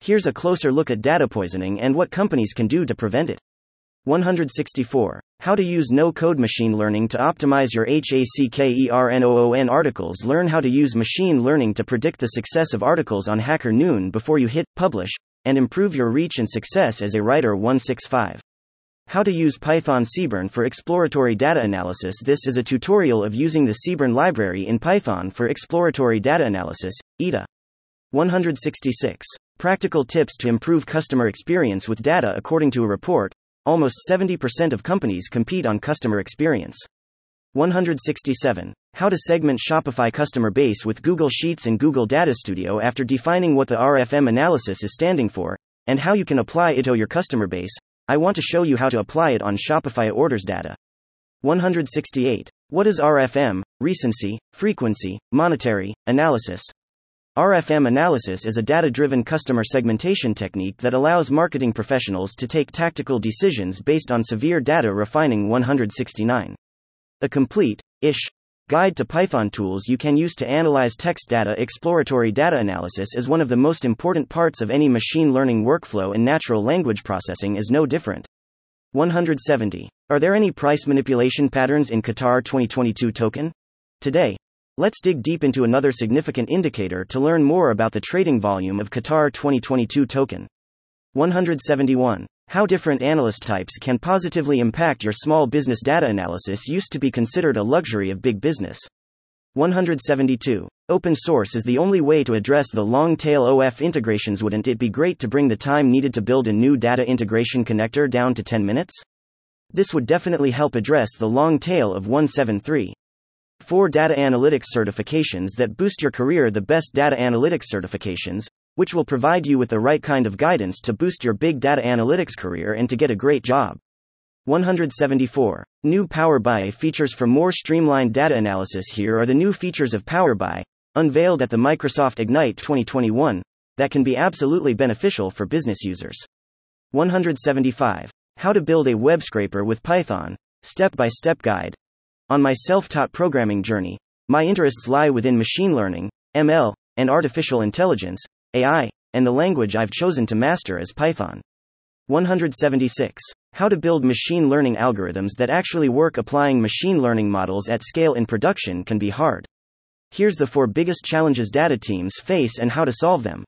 Here's a closer look at data poisoning and what companies can do to prevent it. 164. How to use no-code machine learning to optimize your HackerNoon articles. Learn how to use machine learning to predict the success of articles on Hacker Noon before you hit publish, and improve your reach and success as a writer. 165. How to use Python Seaborn for exploratory data analysis. This is a tutorial of using the Seaborn library in Python for exploratory data analysis, EDA. 166. Practical tips to improve customer experience with data. According to a report, almost 70% of companies compete on customer experience. 167. How to segment Shopify customer base with Google Sheets and Google Data Studio. After defining what the RFM analysis is standing for, and how you can apply it to your customer base, I want to show you how to apply it on Shopify orders data. 168. What is RFM? Recency, frequency, monetary, analysis. RFM analysis is a data-driven customer segmentation technique that allows marketing professionals to take tactical decisions based on severe data refining. 169. A complete-ish guide to Python tools you can use to analyze text data. Exploratory data analysis is one of the most important parts of any machine learning workflow, and natural language processing is no different. 170. Are there any price manipulation patterns in Qatar 2022 token? Today, let's dig deep into another significant indicator to learn more about the trading volume of Qatar 2022 token. 171. How different analyst types can positively impact your small business. Data analysis used to be considered a luxury of big business. 172. Open source is the only way to address the long tail of integrations. Wouldn't it be great to bring the time needed to build a new data integration connector down to 10 minutes? This would definitely help address the long tail of 173. 4 data analytics certifications that boost your career. The best data analytics certifications, which will provide you with the right kind of guidance to boost your big data analytics career and to get a great job. 174. New Power BI features for more streamlined data analysis. Here are the new features of Power BI, unveiled at the Microsoft Ignite 2021, that can be absolutely beneficial for business users. 175. How to build a web scraper with Python, step-by-step guide. On my self-taught programming journey, my interests lie within machine learning, ML, and artificial intelligence, AI, and the language I've chosen to master is Python. 176. How to build machine learning algorithms that actually work. Applying machine learning models at scale in production can be hard. Here's the 4 biggest challenges data teams face and how to solve them.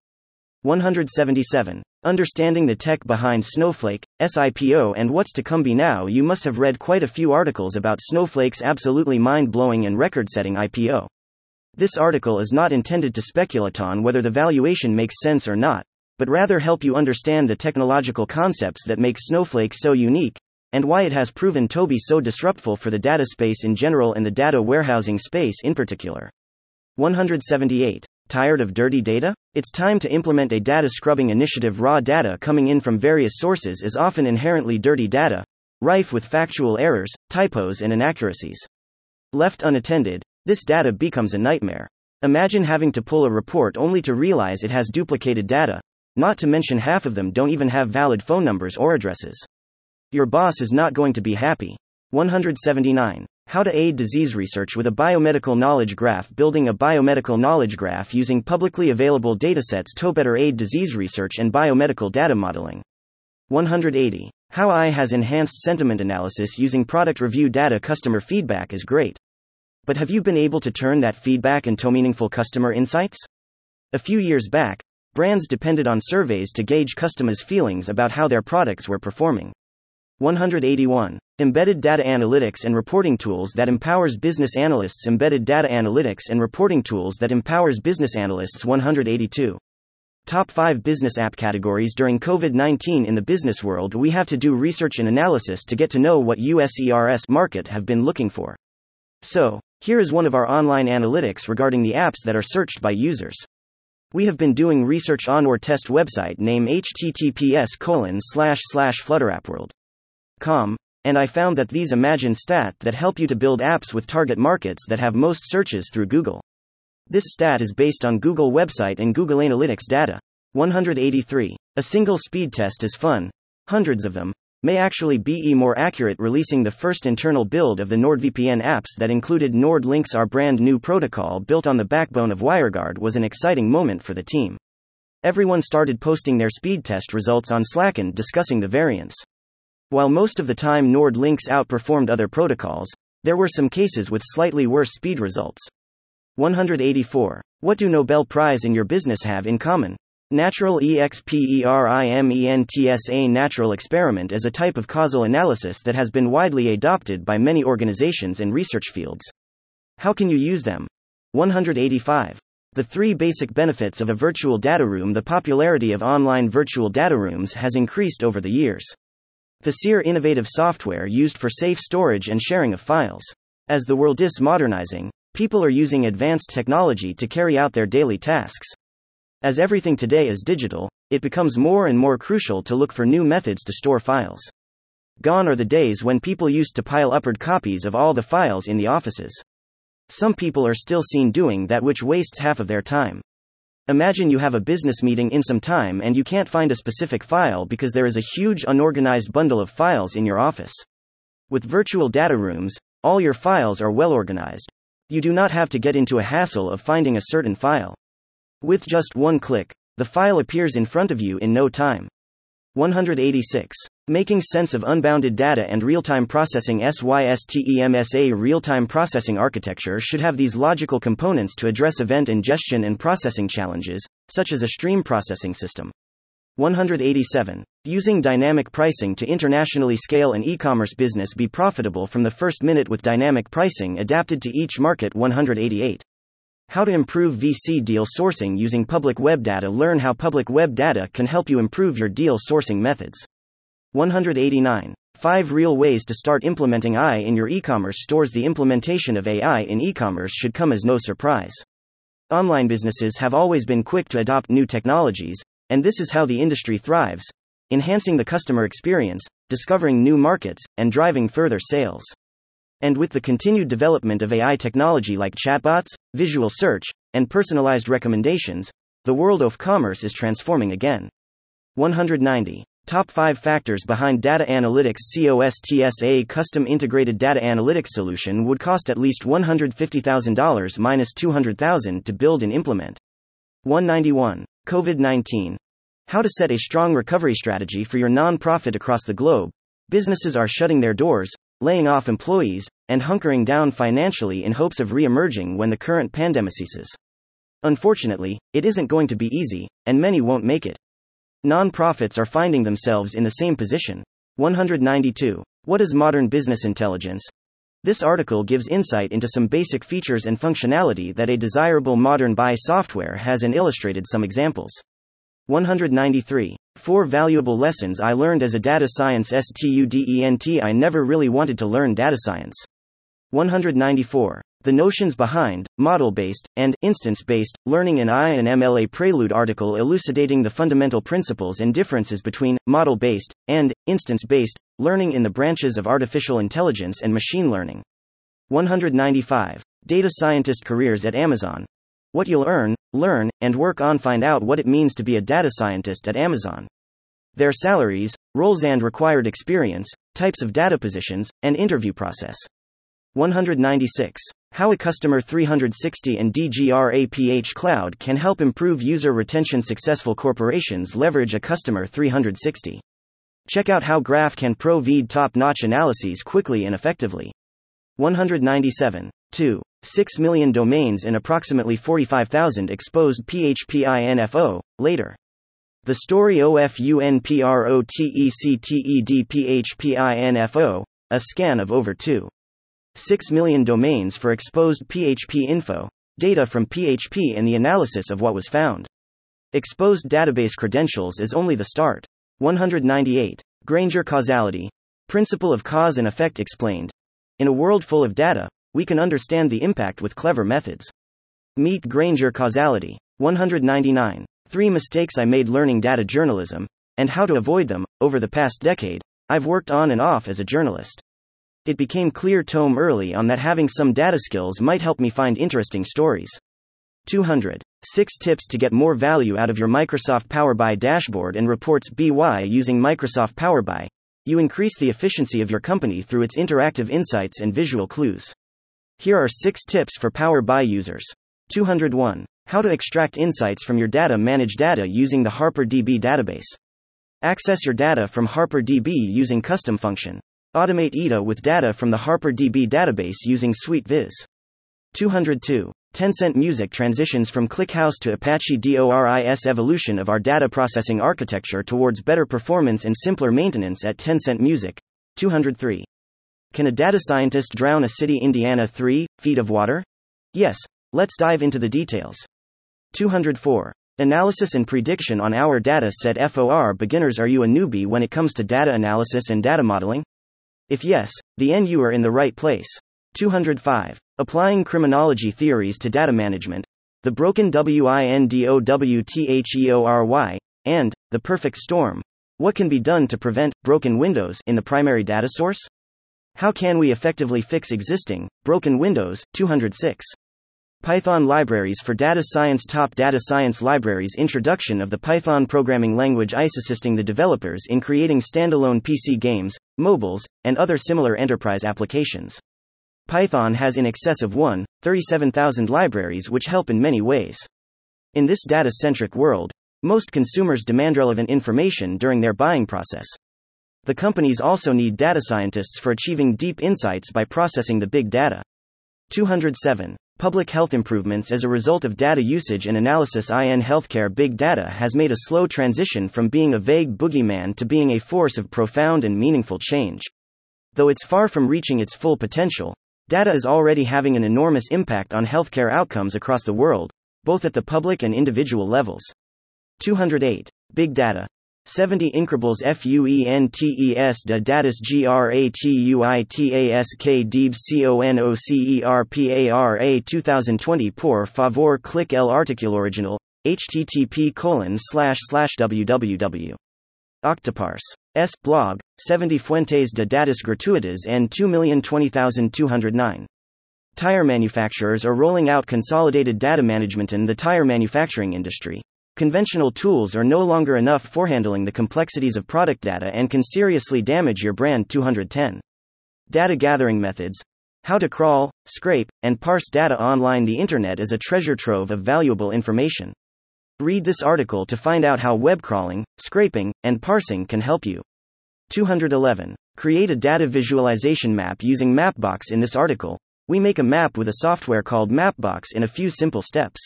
177. Understanding the tech behind Snowflake, SIPO, and what's to come. By now you must have read quite a few articles about Snowflake's absolutely mind-blowing and record-setting IPO. This article is not intended to speculate on whether the valuation makes sense or not, but rather help you understand the technological concepts that make Snowflake so unique, and why it has proven to be so disruptive for the data space in general and the data warehousing space in particular. 178. Tired of dirty data? It's time to implement a data scrubbing initiative. Raw data coming in from various sources is often inherently dirty data, rife with factual errors, typos, and inaccuracies. Left unattended, this data becomes a nightmare. Imagine having to pull a report only to realize it has duplicated data, not to mention half of them don't even have valid phone numbers or addresses. Your boss is not going to be happy. 179. How to aid disease research with a biomedical knowledge graph. Building a biomedical knowledge graph using publicly available datasets to better aid disease research and biomedical data modeling. 180. How AI has enhanced sentiment analysis using product review data. Customer feedback is great. But have you been able to turn that feedback into meaningful customer insights? A few years back, brands depended on surveys to gauge customers' feelings about how their products were performing. 181. Embedded data analytics and reporting tools that empowers business analysts. 182. Top 5 business app categories during COVID-19 in the business world. We have to do research and analysis to get to know what users market have been looking for. So, here is one of our online analytics regarding the apps that are searched by users. We have been doing research on our test website name https://flutterappworld.com, and I found that these imagine stat that help you to build apps with target markets that have most searches through Google. This stat is based on Google website and Google Analytics data. 183. A single speed test is fun. Hundreds of them may actually be more accurate. Releasing the first internal build of the NordVPN apps that included NordLynx, our brand new protocol built on the backbone of WireGuard, was an exciting moment for the team. Everyone started posting their speed test results on Slack and discussing the variants. While most of the time NordLynx outperformed other protocols, there were some cases with slightly worse speed results. 184. What do Nobel Prize and your business have in common? Natural experiments. A natural experiment is a type of causal analysis that has been widely adopted by many organizations and research fields. How can you use them? 185. The 3 basic benefits of a virtual data room. The popularity of online virtual data rooms has increased over the years. The SIR innovative software used for safe storage and sharing of files. As the world is modernizing, people are using advanced technology to carry out their daily tasks. As everything today is digital, it becomes more and more crucial to look for new methods to store files. Gone are the days when people used to pile upward copies of all the files in the offices. Some people are still seen doing that, which wastes half of their time. Imagine you have a business meeting in some time and you can't find a specific file because there is a huge unorganized bundle of files in your office. With virtual data rooms, all your files are well organized. You do not have to get into a hassle of finding a certain file. With just one click, the file appears in front of you in no time. 186. Making sense of unbounded data and real-time processing. SYSTEMS. A real-time processing architecture should have these logical components to address event ingestion and processing challenges, such as a stream processing system. 187. Using dynamic pricing to internationally scale an e-commerce business. Be profitable from the first minute with dynamic pricing adapted to each market. 188. How to improve VC deal sourcing using public web data. Learn how public web data can help you improve your deal sourcing methods. 189. 5 real ways to start implementing AI in your e-commerce stores. The implementation of AI in e-commerce should come as no surprise. Online businesses have always been quick to adopt new technologies, and this is how the industry thrives, enhancing the customer experience, discovering new markets, and driving further sales. And with the continued development of AI technology like chatbots, visual search, and personalized recommendations, the world of commerce is transforming again. 190. Top 5 factors behind data analytics. COSTS. A custom integrated data analytics solution would cost at least $150,000 minus $200,000 to build and implement. 191. COVID-19. How to set a strong recovery strategy for your nonprofit across the globe. Businesses are shutting their doors, laying off employees, and hunkering down financially in hopes of re-emerging when the current pandemic ceases. Unfortunately, it isn't going to be easy, and many won't make it. Nonprofits are finding themselves in the same position. 192. What is modern business intelligence? This article gives insight into some basic features and functionality that a desirable modern BI software has and illustrated some examples. 193. 4 valuable lessons I learned as a data science student. I never really wanted to learn data science. 194. The notions behind model-based and instance-based learning in AI and ML. A prelude article elucidating the fundamental principles and differences between model-based and instance-based learning in the branches of artificial intelligence and machine learning. 195. Data scientist careers at Amazon. What you'll earn, learn, and work on. Find out what it means to be a data scientist at Amazon. Their salaries, roles and required experience, types of data positions, and interview process. 196. How a Customer 360 and DGRAPH Cloud can help improve user retention. Successful corporations leverage a Customer 360. Check out how Graph can provide top-notch analyses quickly and effectively. 197. 2. 6 million domains and approximately 45,000 exposed PHPINFO, later. The story of UNPROTECTED PHPINFO, a scan of over 2.6 million domains for exposed PHP info, data from PHP and the analysis of what was found. Exposed database credentials is only the start. 198. Granger causality. Principle of cause and effect explained. In a world full of data, we can understand the impact with clever methods. Meet Granger causality. 199. 3 mistakes I made learning data journalism, and how to avoid them. Over the past decade, I've worked on and off as a journalist. It became clear tome early on that having some data skills might help me find interesting stories. 200. 6 tips to get more value out of your Microsoft Power BI dashboard and reports. By using Microsoft Power BI, you increase the efficiency of your company through its interactive insights and visual clues. Here are 6 tips for Power BI users. 201. How to extract insights from your data. Manage data using the HarperDB database. Access your data from HarperDB using custom function. Automate EDA with data from the HarperDB database using SuiteViz. 202. Tencent Music transitions from ClickHouse to Apache Doris. Evolution of our data processing architecture towards better performance and simpler maintenance at Tencent Music. 203. Can a data scientist drown a city? Indiana 3 feet of water? Yes. Let's dive into the details. 204. Analysis and prediction on our data set. For beginners, are you a newbie when it comes to data analysis and data modeling? If yes, then you are in the right place. 205. Applying criminology theories to data management. The broken windowtheory and the perfect storm. What can be done to prevent broken windows in the primary data source? How can we effectively fix existing broken windows? 206. Python libraries for data science. Top data science libraries. Introduction of the Python programming language is assisting the developers in creating standalone PC games, mobiles, and other similar enterprise applications. Python has in excess of 137,000 libraries which help in many ways. In this data-centric world, most consumers demand relevant information during their buying process. The companies also need data scientists for achieving deep insights by processing the big data. 207. Public health improvements as a result of data usage and analysis in healthcare. Big data has made a slow transition from being a vague boogeyman to being a force of profound and meaningful change. Though it's far from reaching its full potential, data is already having an enormous impact on healthcare outcomes across the world, both at the public and individual levels. 208. Big data. 70 increables fuentes de datas gratuitaskdebconocerpara 2020 por favor click el artículo original http://www. Octoparse.s blog 70 fuentes de datas gratuitas and 2,020,209. Tire manufacturers are rolling out consolidated data management in the tire manufacturing industry. Conventional tools are no longer enough for handling the complexities of product data and can seriously damage your brand. 210. Data gathering methods. How to crawl, scrape, and parse data online. The internet is a treasure trove of valuable information. Read this article to find out how web crawling, scraping, and parsing can help you. 211. Create a data visualization map using Mapbox. In this article, we make a map with a software called Mapbox in a few simple steps.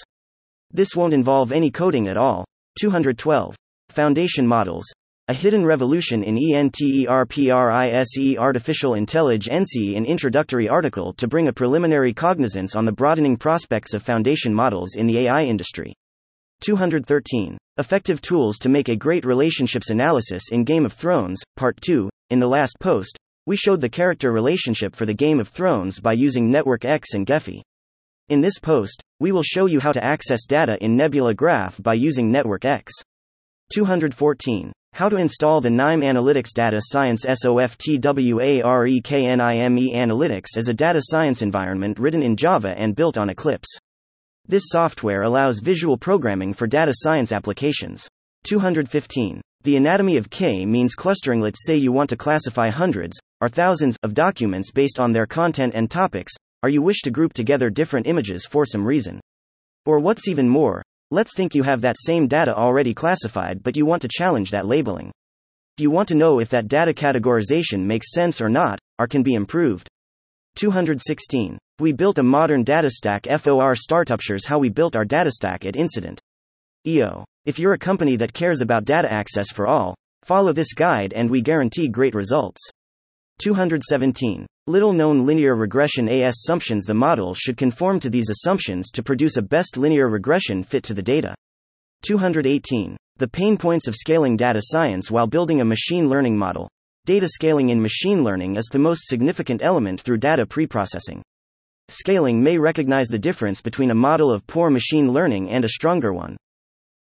This won't involve any coding at all. 212. Foundation models. A hidden revolution in enterprise artificial intelligence. An introductory article to bring a preliminary cognizance on the broadening prospects of foundation models in the AI industry. 213. Effective tools to make a great relationships analysis in Game of Thrones, Part 2. In the last post, we showed the character relationship for the Game of Thrones by using NetworkX and Gephi. In this post, we will show you how to access data in Nebula Graph by using NetworkX. 214. How to install the KNIME Analytics Data Science Software KNIME Analytics as a data science environment written in Java and built on Eclipse. This software allows visual programming for data science applications. 215. The anatomy of K means clustering. Let's say you want to classify hundreds, are thousands of documents based on their content and topics, or you wish to group together different images for some reason. Or what's even more, let's think you have that same data already classified but you want to challenge that labeling. You want to know if that data categorization makes sense or not, or can be improved. 216. We built a modern data stack. FOR Startuptures: how we built our data stack at Incident EO. If you're a company that cares about data access for all, follow this guide and we guarantee great results. 217. Little known linear regression assumptions. The model should conform to these assumptions to produce a best linear regression fit to the data. 218. The pain points of scaling data science while building a machine learning model. Data scaling in machine learning is the most significant element through data preprocessing. Scaling may recognize the difference between a model of poor machine learning and a stronger one.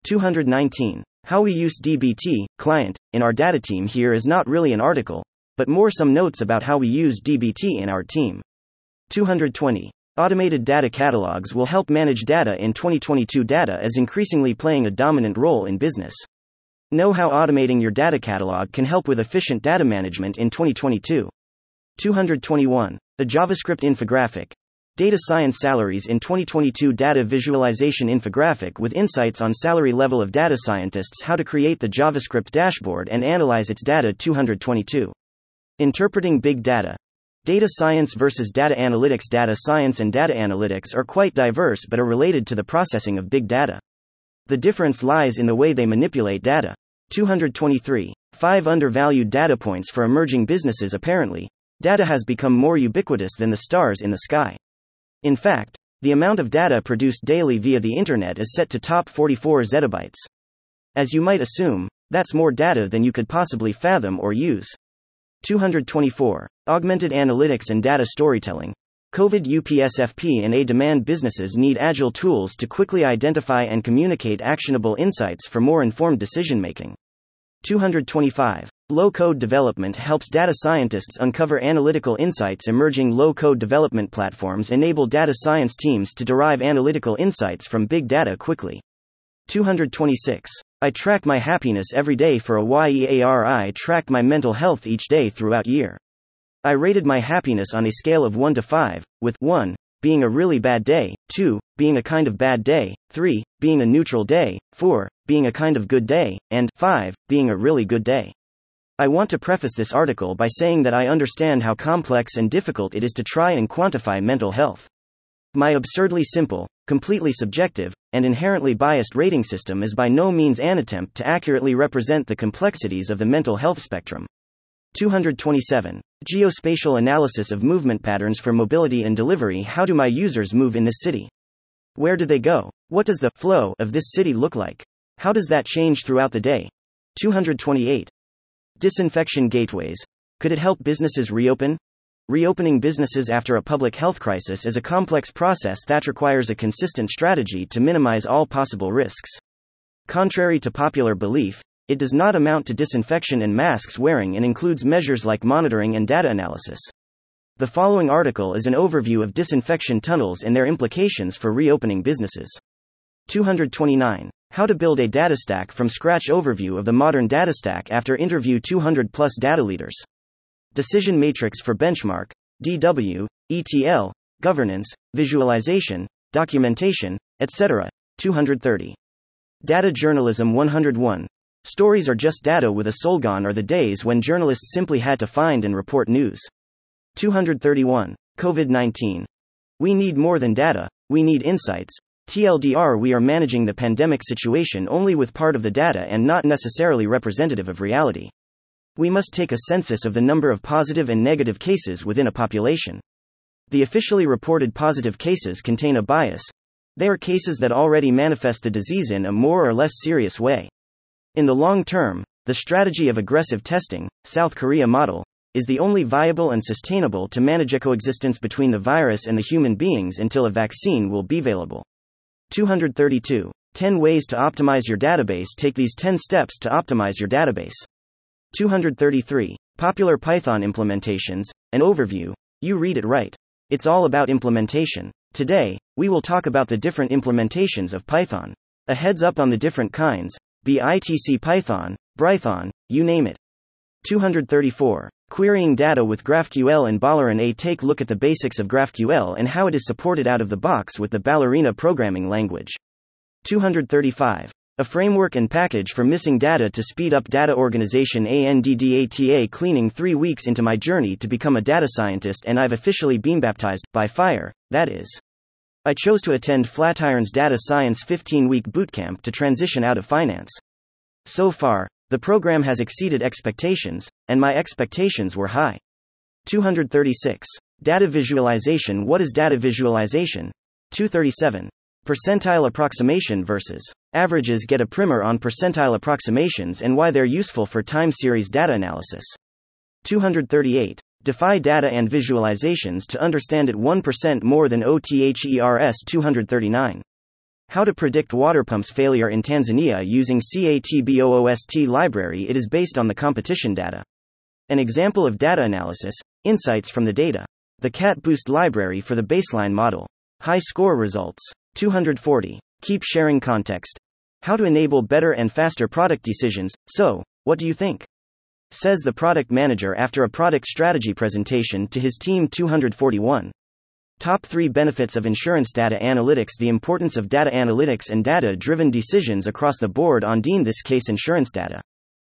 219. How we use dbt, client, in our data team. Here is not really an article, but more some notes about how we use dbt in our team. 220. Automated data catalogs will help manage data in 2022. Data is increasingly playing a dominant role in business. Know how automating your data catalog can help with efficient data management in 2022. 221. A JavaScript infographic. Data science salaries in 2022. Data visualization infographic with insights on salary level of data scientists. How to create the JavaScript dashboard and analyze its data. 222. Interpreting big data. Data science versus data analytics. Data science and data analytics are quite diverse but are related to the processing of big data. The difference lies in the way they manipulate data. 223. 5 undervalued data points for emerging businesses. Apparently, data has become more ubiquitous than the stars in the sky. In fact, the amount of data produced daily via the internet is set to top 44 zettabytes. As you might assume, that's more data than you could possibly fathom or use. 224. Augmented analytics and data storytelling. COVID UPSFP and A demand. Businesses need agile tools to quickly identify and communicate actionable insights for more informed decision-making. 225. Low-code development helps data scientists uncover analytical insights. Emerging low-code development platforms enable data science teams to derive analytical insights from big data quickly. 226. I track my happiness every day for a year. I tracked my mental health each day throughout year. I rated my happiness on a scale of 1 to 5, with 1 being a really bad day, 2 being a kind of bad day, 3 being a neutral day, 4 being a kind of good day, and 5 being a really good day. I want to preface this article by saying that I understand how complex and difficult it is to try and quantify mental health. My absurdly simple, completely subjective, and inherently biased rating system is by no means an attempt to accurately represent the complexities of the mental health spectrum. 227. Geospatial analysis of movement patterns for mobility and delivery. How do my users move in this city? Where do they go? What does the flow of this city look like? How does that change throughout the day? 228. Disinfection gateways. Could it help businesses reopen? Reopening businesses after a public health crisis is a complex process that requires a consistent strategy to minimize all possible risks. Contrary to popular belief, it does not amount to disinfection and masks wearing and includes measures like monitoring and data analysis. The following article is an overview of disinfection tunnels and their implications for reopening businesses. 229. How to build a data stack from scratch. Overview of the modern data stack after interview 200+ data leaders. Decision matrix for benchmark, DW, ETL, governance, visualization, documentation, etc. 230. Data journalism. 101. Stories are just data with a soul. Gone are the days when journalists simply had to find and report news. 231. COVID-19. We need more than data, we need insights. TLDR: we are managing the pandemic situation only with part of the data and not necessarily representative of reality. We must take a census of the number of positive and negative cases within a population. The officially reported positive cases contain a bias. They are cases that already manifest the disease in a more or less serious way. In the long term, the strategy of aggressive testing, South Korea model, is the only viable and sustainable to manage a coexistence between the virus and the human beings until a vaccine will be available. 232. 10 ways to optimize your database. Take these 10 steps to optimize your database. 233. Popular Python implementations, an overview. You read it right. It's all about implementation. Today, we will talk about the different implementations of Python. A heads up on the different kinds: BITC Python, Brython, you name it. 234. Querying data with GraphQL and Ballerina. Take a look at the basics of GraphQL and how it is supported out of the box with the Ballerina programming language. 235. A framework and package for missing data to speed up data organization. ANDDATA cleaning. 3 weeks into my journey to become a data scientist, and I've officially been baptized by fire, that is. I chose to attend Flatiron's Data Science 15-week bootcamp to transition out of finance. So far, the program has exceeded expectations, and my expectations were high. 236. Data visualization. What is data visualization? 237. Percentile approximation versus averages. Get a primer on percentile approximations and why they're useful for time series data analysis. 238. Defy data and visualizations to understand it 1% more than OTHERS. 239. How to predict water pumps failure in Tanzania using CATBOOST library. It is based on the competition data. An example of data analysis, insights from the data. The CatBoost library for the baseline model. High score results. 240. Keep sharing context. How to enable better and faster product decisions. So, what do you think? Says the product manager after a product strategy presentation to his team. 241. Top 3 benefits of insurance data analytics. The importance of data analytics and data-driven decisions across the board on in this case insurance data.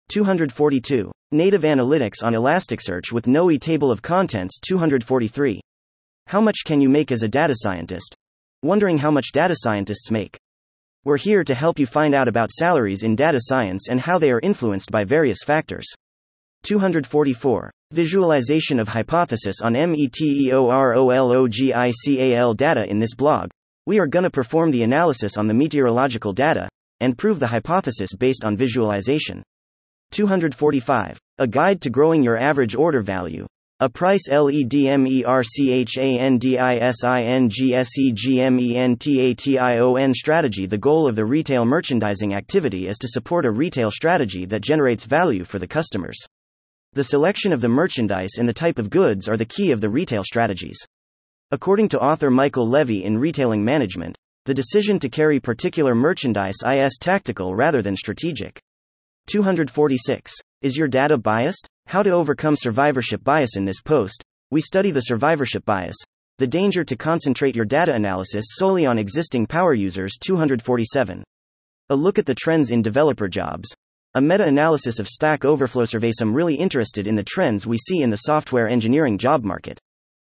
242. Native analytics on Elasticsearch with Noe table of contents. 243. How much can you make as a data scientist? Wondering how much data scientists make? We're here to help you find out about salaries in data science and how they are influenced by various factors. 244. Visualization of hypothesis on METEOROLOGICAL data. In this blog, we are gonna perform the analysis on the meteorological data and prove the hypothesis based on visualization. 245. A guide to growing your average order value. A price LEDMERCHANDISINGSEGMENTATION strategy. The goal of the retail merchandising activity is to support a retail strategy that generates value for the customers. The selection of the merchandise and the type of goods are the key of the retail strategies. According to author Michael Levy in Retailing Management, the decision to carry particular merchandise is tactical rather than strategic. 246. Is your data biased? How to overcome survivorship bias. In this post, we study the survivorship bias, the danger to concentrate your data analysis solely on existing power users. 247. A look at the trends in developer jobs. A meta-analysis of Stack Overflow surveys. I'm really interested in the trends we see in the software engineering job market.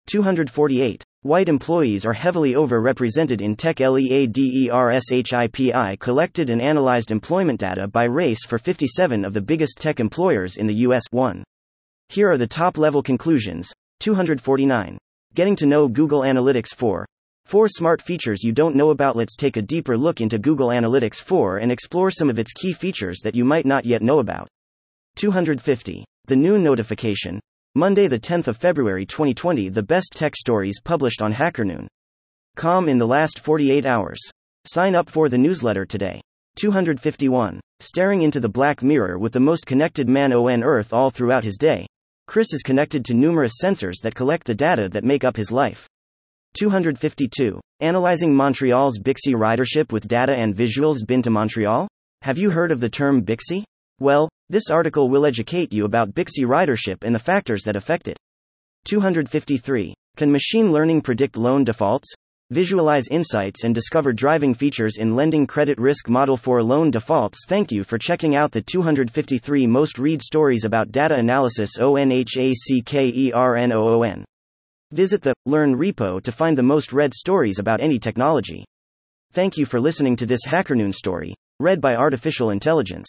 248. White employees are heavily overrepresented in tech. LEADERSHIPI collected and analyzed employment data by race for 57 of the biggest tech employers in the US. 1. Here are the top-level conclusions. 249. Getting to know Google Analytics 4. 4 smart features you don't know about. Let's take a deeper look into Google Analytics 4 and explore some of its key features that you might not yet know about. 250. The new notification. Monday, the 10th of February 2020. The best tech stories published on HackerNoon.com in the last 48 hours. Sign up for the newsletter today. 251. Staring into the black mirror with the most connected man on Earth. All throughout his day, Chris is connected to numerous sensors that collect the data that make up his life. 252. Analyzing Montreal's Bixi ridership with data and visuals. Been to Montreal? Have you heard of the term Bixi? Well, this article will educate you about Bixi ridership and the factors that affect it. 253. Can machine learning predict loan defaults? Visualize insights and discover driving features in lending credit risk model for loan defaults. Thank you for checking out the 253 most read stories about data analysis on HackerNoon. Visit the Learn Repo to find the most read stories about any technology. Thank you for listening to this HackerNoon story, read by Artificial Intelligence.